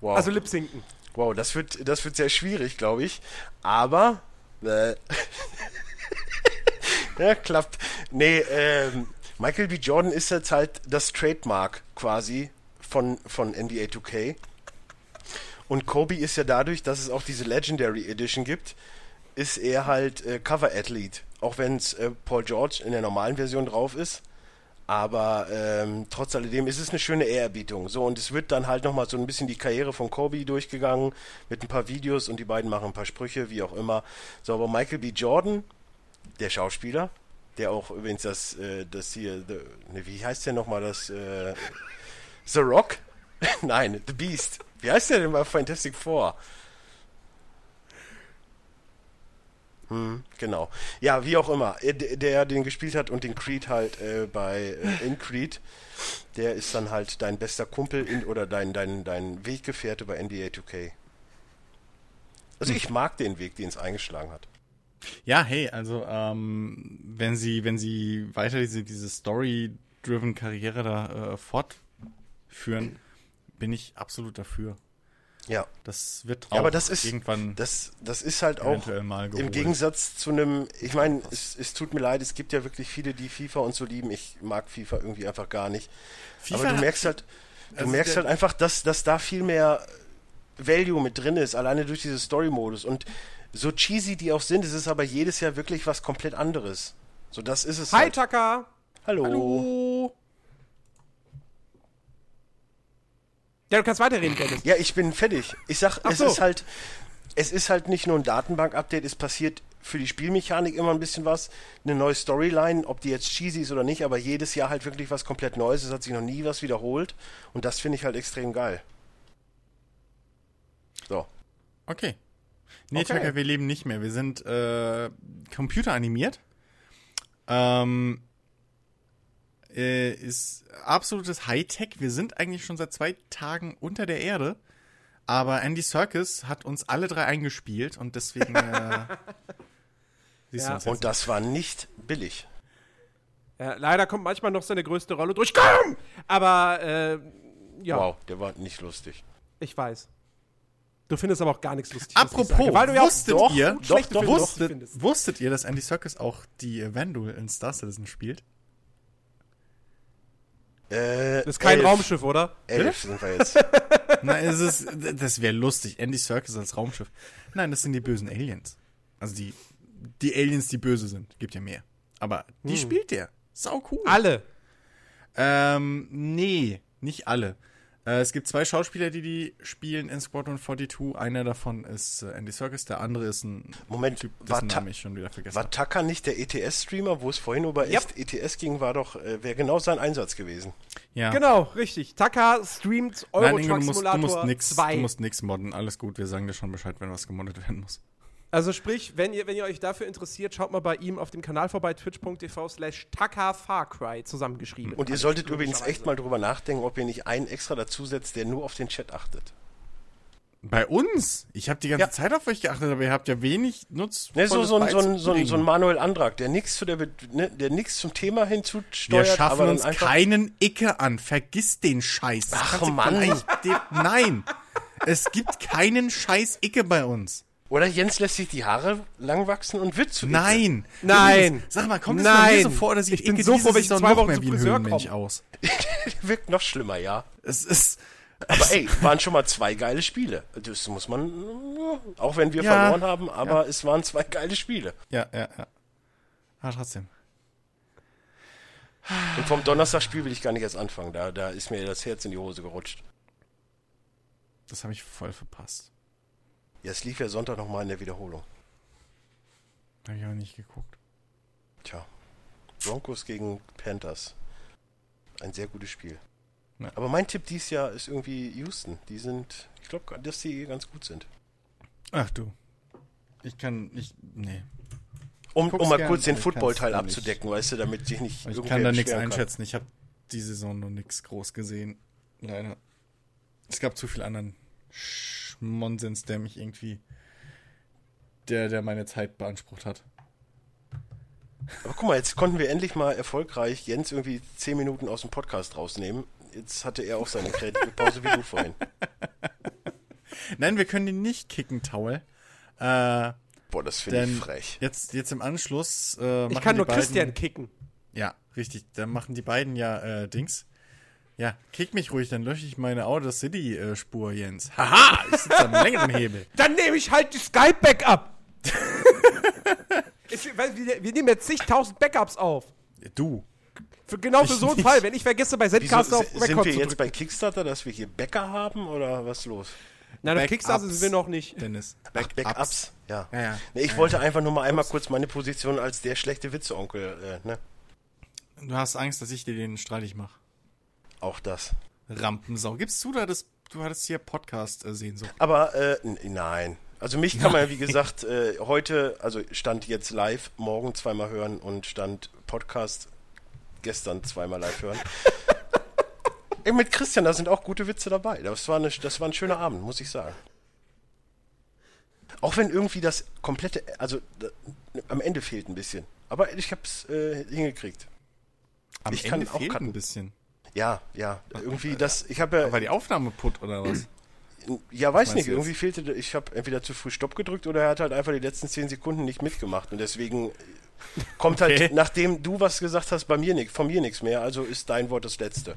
Wow. Also Lip-Sinken. Wow, das wird sehr schwierig, glaube ich. Aber, ja, klappt. Nee, Michael B. Jordan ist jetzt halt das Trademark quasi von NBA 2K. Und Kobe ist ja dadurch, dass es auch diese Legendary Edition gibt, ist er halt Cover-Athlet. Auch wenn es Paul George in der normalen Version drauf ist. Aber trotz alledem ist es eine schöne Ehrerbietung. So, und es wird dann halt nochmal so ein bisschen die Karriere von Kobe durchgegangen mit ein paar Videos und die beiden machen ein paar Sprüche, wie auch immer. So, aber Michael B. Jordan, der Schauspieler, der auch übrigens wie heißt der nochmal, The Rock? Nein, The Beast. Wie heißt der denn bei Fantastic Four? Genau. Ja, wie auch immer. Der den gespielt hat und den Creed halt in Creed, der ist dann halt dein bester Kumpel oder dein Weggefährte bei NBA 2K. Also ich mag den Weg, den es eingeschlagen hat. Ja, hey, also wenn sie weiter diese Story-driven Karriere da fortführen, bin ich absolut dafür. Ja. Das wird auch aber irgendwann. Das ist halt auch im Gegensatz zu einem. Ich meine, es tut mir leid, es gibt ja wirklich viele, die FIFA und so lieben. Ich mag FIFA irgendwie einfach gar nicht. FIFA, aber du merkst halt einfach, dass da viel mehr Value mit drin ist, alleine durch diese Story-Modus. Und so cheesy die auch sind, es ist aber jedes Jahr wirklich was komplett anderes. So, das ist es. Hi, halt. Taka! Hallo! Ja, du kannst weiterreden, Dennis. Ja, ich bin fertig. Ich sag, es ist halt nicht nur ein Datenbank-Update, es passiert für die Spielmechanik immer ein bisschen was, eine neue Storyline, ob die jetzt cheesy ist oder nicht, aber jedes Jahr halt wirklich was komplett Neues, es hat sich noch nie was wiederholt und das finde ich halt extrem geil. So. Okay. Nee, Tucker, wir leben nicht mehr. Wir sind computeranimiert. Ist absolutes Hightech. Wir sind eigentlich schon seit 2 Tagen unter der Erde, aber Andy Serkis hat uns alle 3 eingespielt und deswegen siehst du uns jetzt. Und das war nicht billig. Ja, leider kommt manchmal noch seine größte Rolle durch. Komm! Aber, ja. Wow, der war nicht lustig. Ich weiß. Du findest aber auch gar nichts Lustiges. Apropos, weil du ja wusstet ihr, dass Andy Serkis auch die Vandal in Star Citizen spielt? Das ist kein 11. Raumschiff, oder? 11 sind wir jetzt. Nein, das wäre lustig. Andy Serkis als Raumschiff. Nein, das sind die bösen Aliens. Also die Aliens, die böse sind. Gibt ja mehr. Aber die spielt der. Sau cool. Alle? Nee, nicht alle. Es gibt 2 Schauspieler, die spielen in Squadron 42. Einer davon ist Andy Serkis, der andere ist ein Typ, dessen Namen ich schon wieder vergessen habe. War Tucker nicht der ETS-Streamer, wo es vorhin über ETS ging, wäre genau sein Einsatz gewesen. Ja. Genau, richtig. Tucker streamt Euro Truck Simulator 2. Du musst nix modden, alles gut, wir sagen dir schon Bescheid, wenn was gemoddet werden muss. Also sprich, wenn ihr euch dafür interessiert, schaut mal bei ihm auf dem Kanal vorbei, twitch.tv/TakaFarCry zusammengeschrieben. Und ihr solltet übrigens echt mal drüber nachdenken, ob ihr nicht einen extra dazusetzt, der nur auf den Chat achtet. Bei uns? Ich habe die ganze Zeit auf euch geachtet, aber ihr habt ja wenig Nutz. Ne, so ein Manuel Andrack, der nichts zum Thema hinzusteuert. Wir schaffen aber uns keinen Icke an. Vergiss den Scheiß. Ach Mann. Nein, es gibt keinen Scheiß Icke bei uns. Oder Jens lässt sich die Haare lang wachsen und wird zu Icke. Nein. Sag mal, kommt es mal mir so vor, dass ich Icke so vor, wenn ich 2 Wochen zum Friseur komme? Wirkt noch schlimmer, ja. Es ist... Aber ey, waren schon mal 2 geile Spiele. Das muss man, auch wenn wir verloren haben, aber es waren 2 geile Spiele. Ja. Aber trotzdem. Und vom Donnerstagsspiel will ich gar nicht erst anfangen. Da ist mir das Herz in die Hose gerutscht. Das habe ich voll verpasst. Ja, es lief ja Sonntag nochmal in der Wiederholung. Habe ich aber nicht geguckt. Tja, Broncos gegen Panthers. Ein sehr gutes Spiel. Ja. Aber mein Tipp dieses Jahr ist irgendwie Houston. Die sind, ich glaube, dass die ganz gut sind. Ach du. Nee. Um mal kurz den Football-Teil abzudecken, weißt du, damit ich nicht... Ich kann da nichts einschätzen. Ich habe die Saison noch nichts groß gesehen. Leider. Es gab zu viel anderen Schmonsens, der mich irgendwie... Der meine Zeit beansprucht hat. Aber guck mal, jetzt konnten wir endlich mal erfolgreich Jens irgendwie 10 Minuten aus dem Podcast rausnehmen. Jetzt hatte er auch seine kreative Pause wie du vorhin. Nein, wir können ihn nicht kicken, Towel. Boah, das finde ich frech. Jetzt im Anschluss ich kann nur beiden, Christian kicken. Ja, richtig. Dann machen die beiden ja Dings. Ja, kick mich ruhig, dann lösche ich meine Outer City-Spur, Jens. Haha, ich sitze am längeren Hebel. Dann nehme ich halt die Skype-Backup. Wir nehmen jetzt zigtausend Backups auf. Du. Genau für so einen Fall, wenn ich vergesse, bei Zcast auf Record zu drücken. Sind wir jetzt bei Kickstarter, dass wir hier Bäcker haben, oder was ist los? Nein, auf Kickstarter sind wir noch nicht. Dennis. Backups, ja. Nee, ich wollte einfach nur mal einmal kurz meine Position als der schlechte Witze-Onkel, ne? Du hast Angst, dass ich dir den streitig mache. Auch das. Rampensau. Gibst du da das, du hattest hier Podcast-Sehnsucht. Aber, nein. Also mich kann man, wie gesagt, heute, also Stand jetzt live, morgen 2-mal hören und Stand Podcast gestern 2-mal live hören. Ey, mit Christian, da sind auch gute Witze dabei. Das war ein schöner Abend, muss ich sagen. Auch wenn irgendwie das komplette, am Ende fehlt ein bisschen. Aber ich hab's hingekriegt. Am ich Ende kann fehlt auch ein bisschen? Ja. Ach, irgendwie das, ich habe ja... War die Aufnahme putt oder was? Ja, weiß nicht, irgendwie fehlte, ich habe entweder zu früh Stopp gedrückt oder er hat halt einfach die letzten 10 Sekunden nicht mitgemacht und deswegen... Kommt halt, nachdem du was gesagt hast, von mir nichts mehr, also ist dein Wort das Letzte.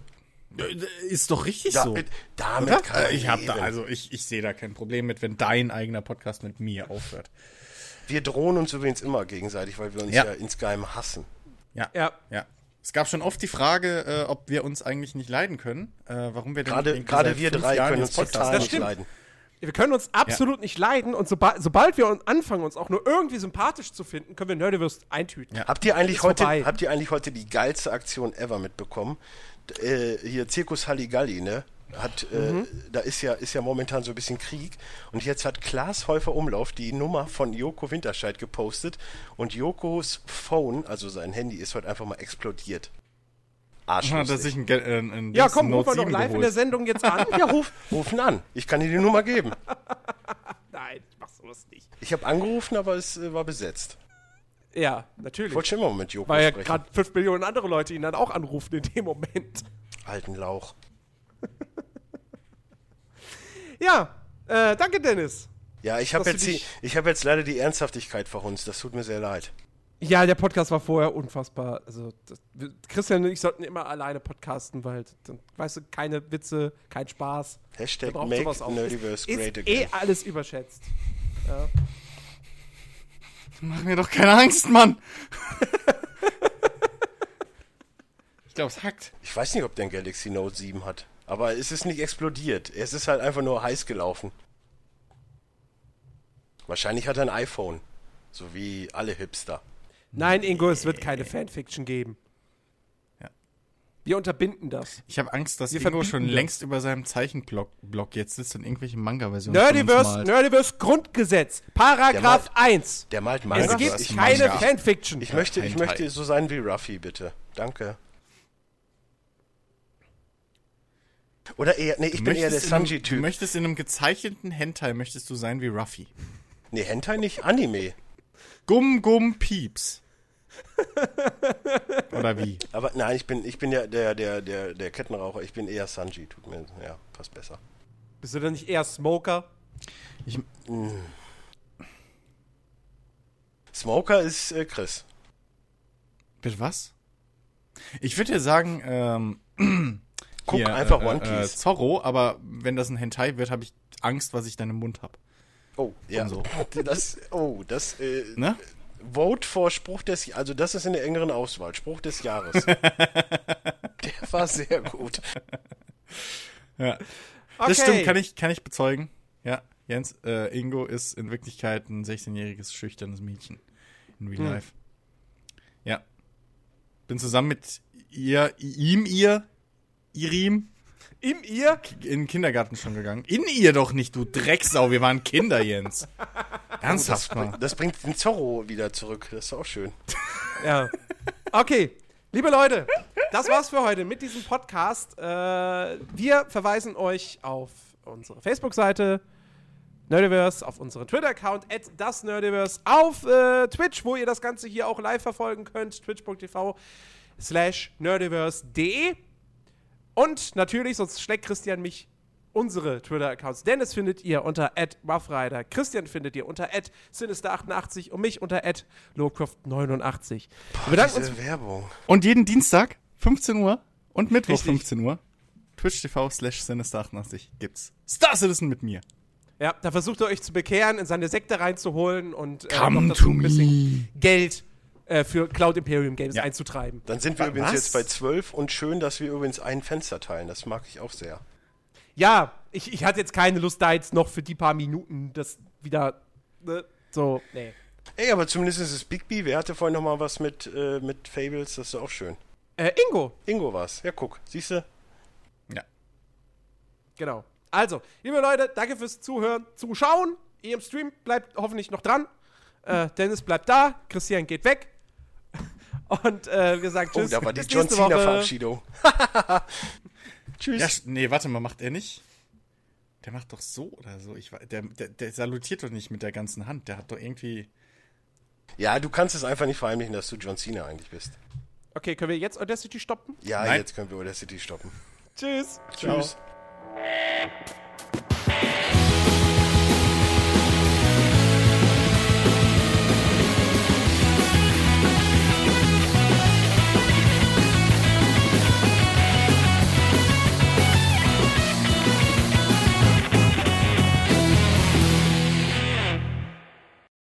Ist doch richtig so. Damit kann ich leben. Ich sehe da kein Problem mit, wenn dein eigener Podcast mit mir aufhört. Wir drohen uns übrigens immer gegenseitig, weil wir uns ja insgeheim hassen. Ja. Es gab schon oft die Frage, ob wir uns eigentlich nicht leiden können, warum wir denn gerade wir 3 Jahren können uns total nicht leiden. Wir können uns absolut nicht leiden und sobald wir anfangen, uns auch nur irgendwie sympathisch zu finden, können wir Nerdewürst eintüten. Ja. Habt ihr eigentlich heute die geilste Aktion ever mitbekommen? Hier Zirkus Halligalli, ne? Da ist ja momentan so ein bisschen Krieg und jetzt hat Klaas Häufer Umlauf die Nummer von Joko Winterscheid gepostet und Jokos Phone, also sein Handy, ist heute einfach mal explodiert. Dass ich ein ja, komm, ruf mal doch live geholt. In der Sendung jetzt an. Ja, rufen an. Ich kann dir die Nummer geben. Nein, ich mach sowas nicht. Ich habe angerufen, aber es war besetzt. Ja, natürlich. Ich wollte schon immer mit Joko sprechen. Weil ja gerade 5 Millionen andere Leute ihn dann auch anrufen in dem Moment. Alten Lauch. Ja, danke Dennis. Ja, ich hab jetzt leider die Ernsthaftigkeit verhunzt. Das tut mir sehr leid. Ja, der Podcast war vorher unfassbar. Also Christian und ich sollten immer alleine podcasten, weil dann, weißt du, keine Witze, kein Spaß. # Make Nerdiverse Great Again. Ist alles überschätzt. Ja. Mach mir doch keine Angst, Mann. Ich glaube, es hackt. Ich weiß nicht, ob der ein Galaxy Note 7 hat, aber es ist nicht explodiert. Es ist halt einfach nur heiß gelaufen. Wahrscheinlich hat er ein iPhone, so wie alle Hipster. Nein, Ingo, es wird keine Fanfiction geben. Ja. Wir unterbinden das. Ich habe Angst, dass Ingo schon längst über seinem Zeichenblock jetzt sitzt und irgendwelche Manga-Versionen von uns malt. Nerdiverse Grundgesetz, Paragraph 1. Der malt Manga. Es gibt keine Fanfiction. Ich möchte so sein wie Ruffy, bitte. Danke. Oder eher, ich bin eher der Sanji-Typ. Du möchtest in einem gezeichneten Hentai sein wie Ruffy. Nee, Hentai nicht, Anime. Gumm-Pieps. Oder wie? Aber nein, ich bin ja der Kettenraucher. Ich bin eher Sanji, tut mir passt besser. Bist du denn nicht eher Smoker? Smoker ist Chris. Bitte was? Ich würde dir sagen, guck hier, einfach One Piece. Zorro, aber wenn das ein Hentai wird, habe ich Angst, was ich dann im Mund habe. Oh, ja. So. Ne? Vote vor Spruch des Jahres, also das ist in der engeren Auswahl, Spruch des Jahres. Der war sehr gut. Ja. Okay. Das stimmt, kann ich bezeugen. Ja, Jens, Ingo ist in Wirklichkeit ein 16-jähriges, schüchternes Mädchen in Real Life. Ja. Bin zusammen mit Irim. In den Kindergarten schon gegangen. In ihr doch nicht, du Drecksau. Wir waren Kinder, Jens. Ernsthaft mal. Das bringt den Zorro wieder zurück. Das ist auch schön. Ja. Okay, liebe Leute, das war's für heute mit diesem Podcast. Wir verweisen euch auf unsere Facebook-Seite Nerdiverse, auf unseren Twitter-Account @dasnerdiverse, auf Twitch, wo ihr das Ganze hier auch live verfolgen könnt. twitch.tv/nerdiverse.de. Und natürlich, sonst schlägt Christian mich, unsere Twitter-Accounts. Dennis findet ihr unter @buffrider, Christian findet ihr unter @sinister88 und mich unter @lowcroft89. Diese Werbung. Und jeden Dienstag 15 Uhr und Mittwoch 15 Uhr twitch.tv/sinister88 gibt's Star Citizen mit mir. Ja, da versucht er euch zu bekehren, in seine Sekte reinzuholen und ein bisschen Geld für Cloud Imperium Games einzutreiben. Dann sind wir übrigens jetzt bei 12 und schön, dass wir übrigens ein Fenster teilen. Das mag ich auch sehr. Ja, ich hatte jetzt keine Lust, da jetzt noch für die paar Minuten das wieder Ey, aber zumindest ist es Bigby. Wer hatte vorhin noch mal was mit Fables? Das ist auch schön. Ingo. Ingo war's. Ja, guck. Siehst du? Ja. Genau. Also, liebe Leute, danke fürs Zuhören, Zuschauen. Ihr im Stream bleibt hoffentlich noch dran. Dennis bleibt da, Christian geht weg und wir sagen Tschüss. Oh, da war die John Cena-Verabschiedung. Tschüss. Ja, warte mal, macht er nicht? Der macht doch so oder so. Der salutiert doch nicht mit der ganzen Hand. Der hat doch irgendwie... Ja, du kannst es einfach nicht verheimlichen, dass du John Cena eigentlich bist. Okay, können wir jetzt Audacity stoppen? Ja, Nein. Jetzt können wir Audacity stoppen. Tschüss. Ciao. Tschüss.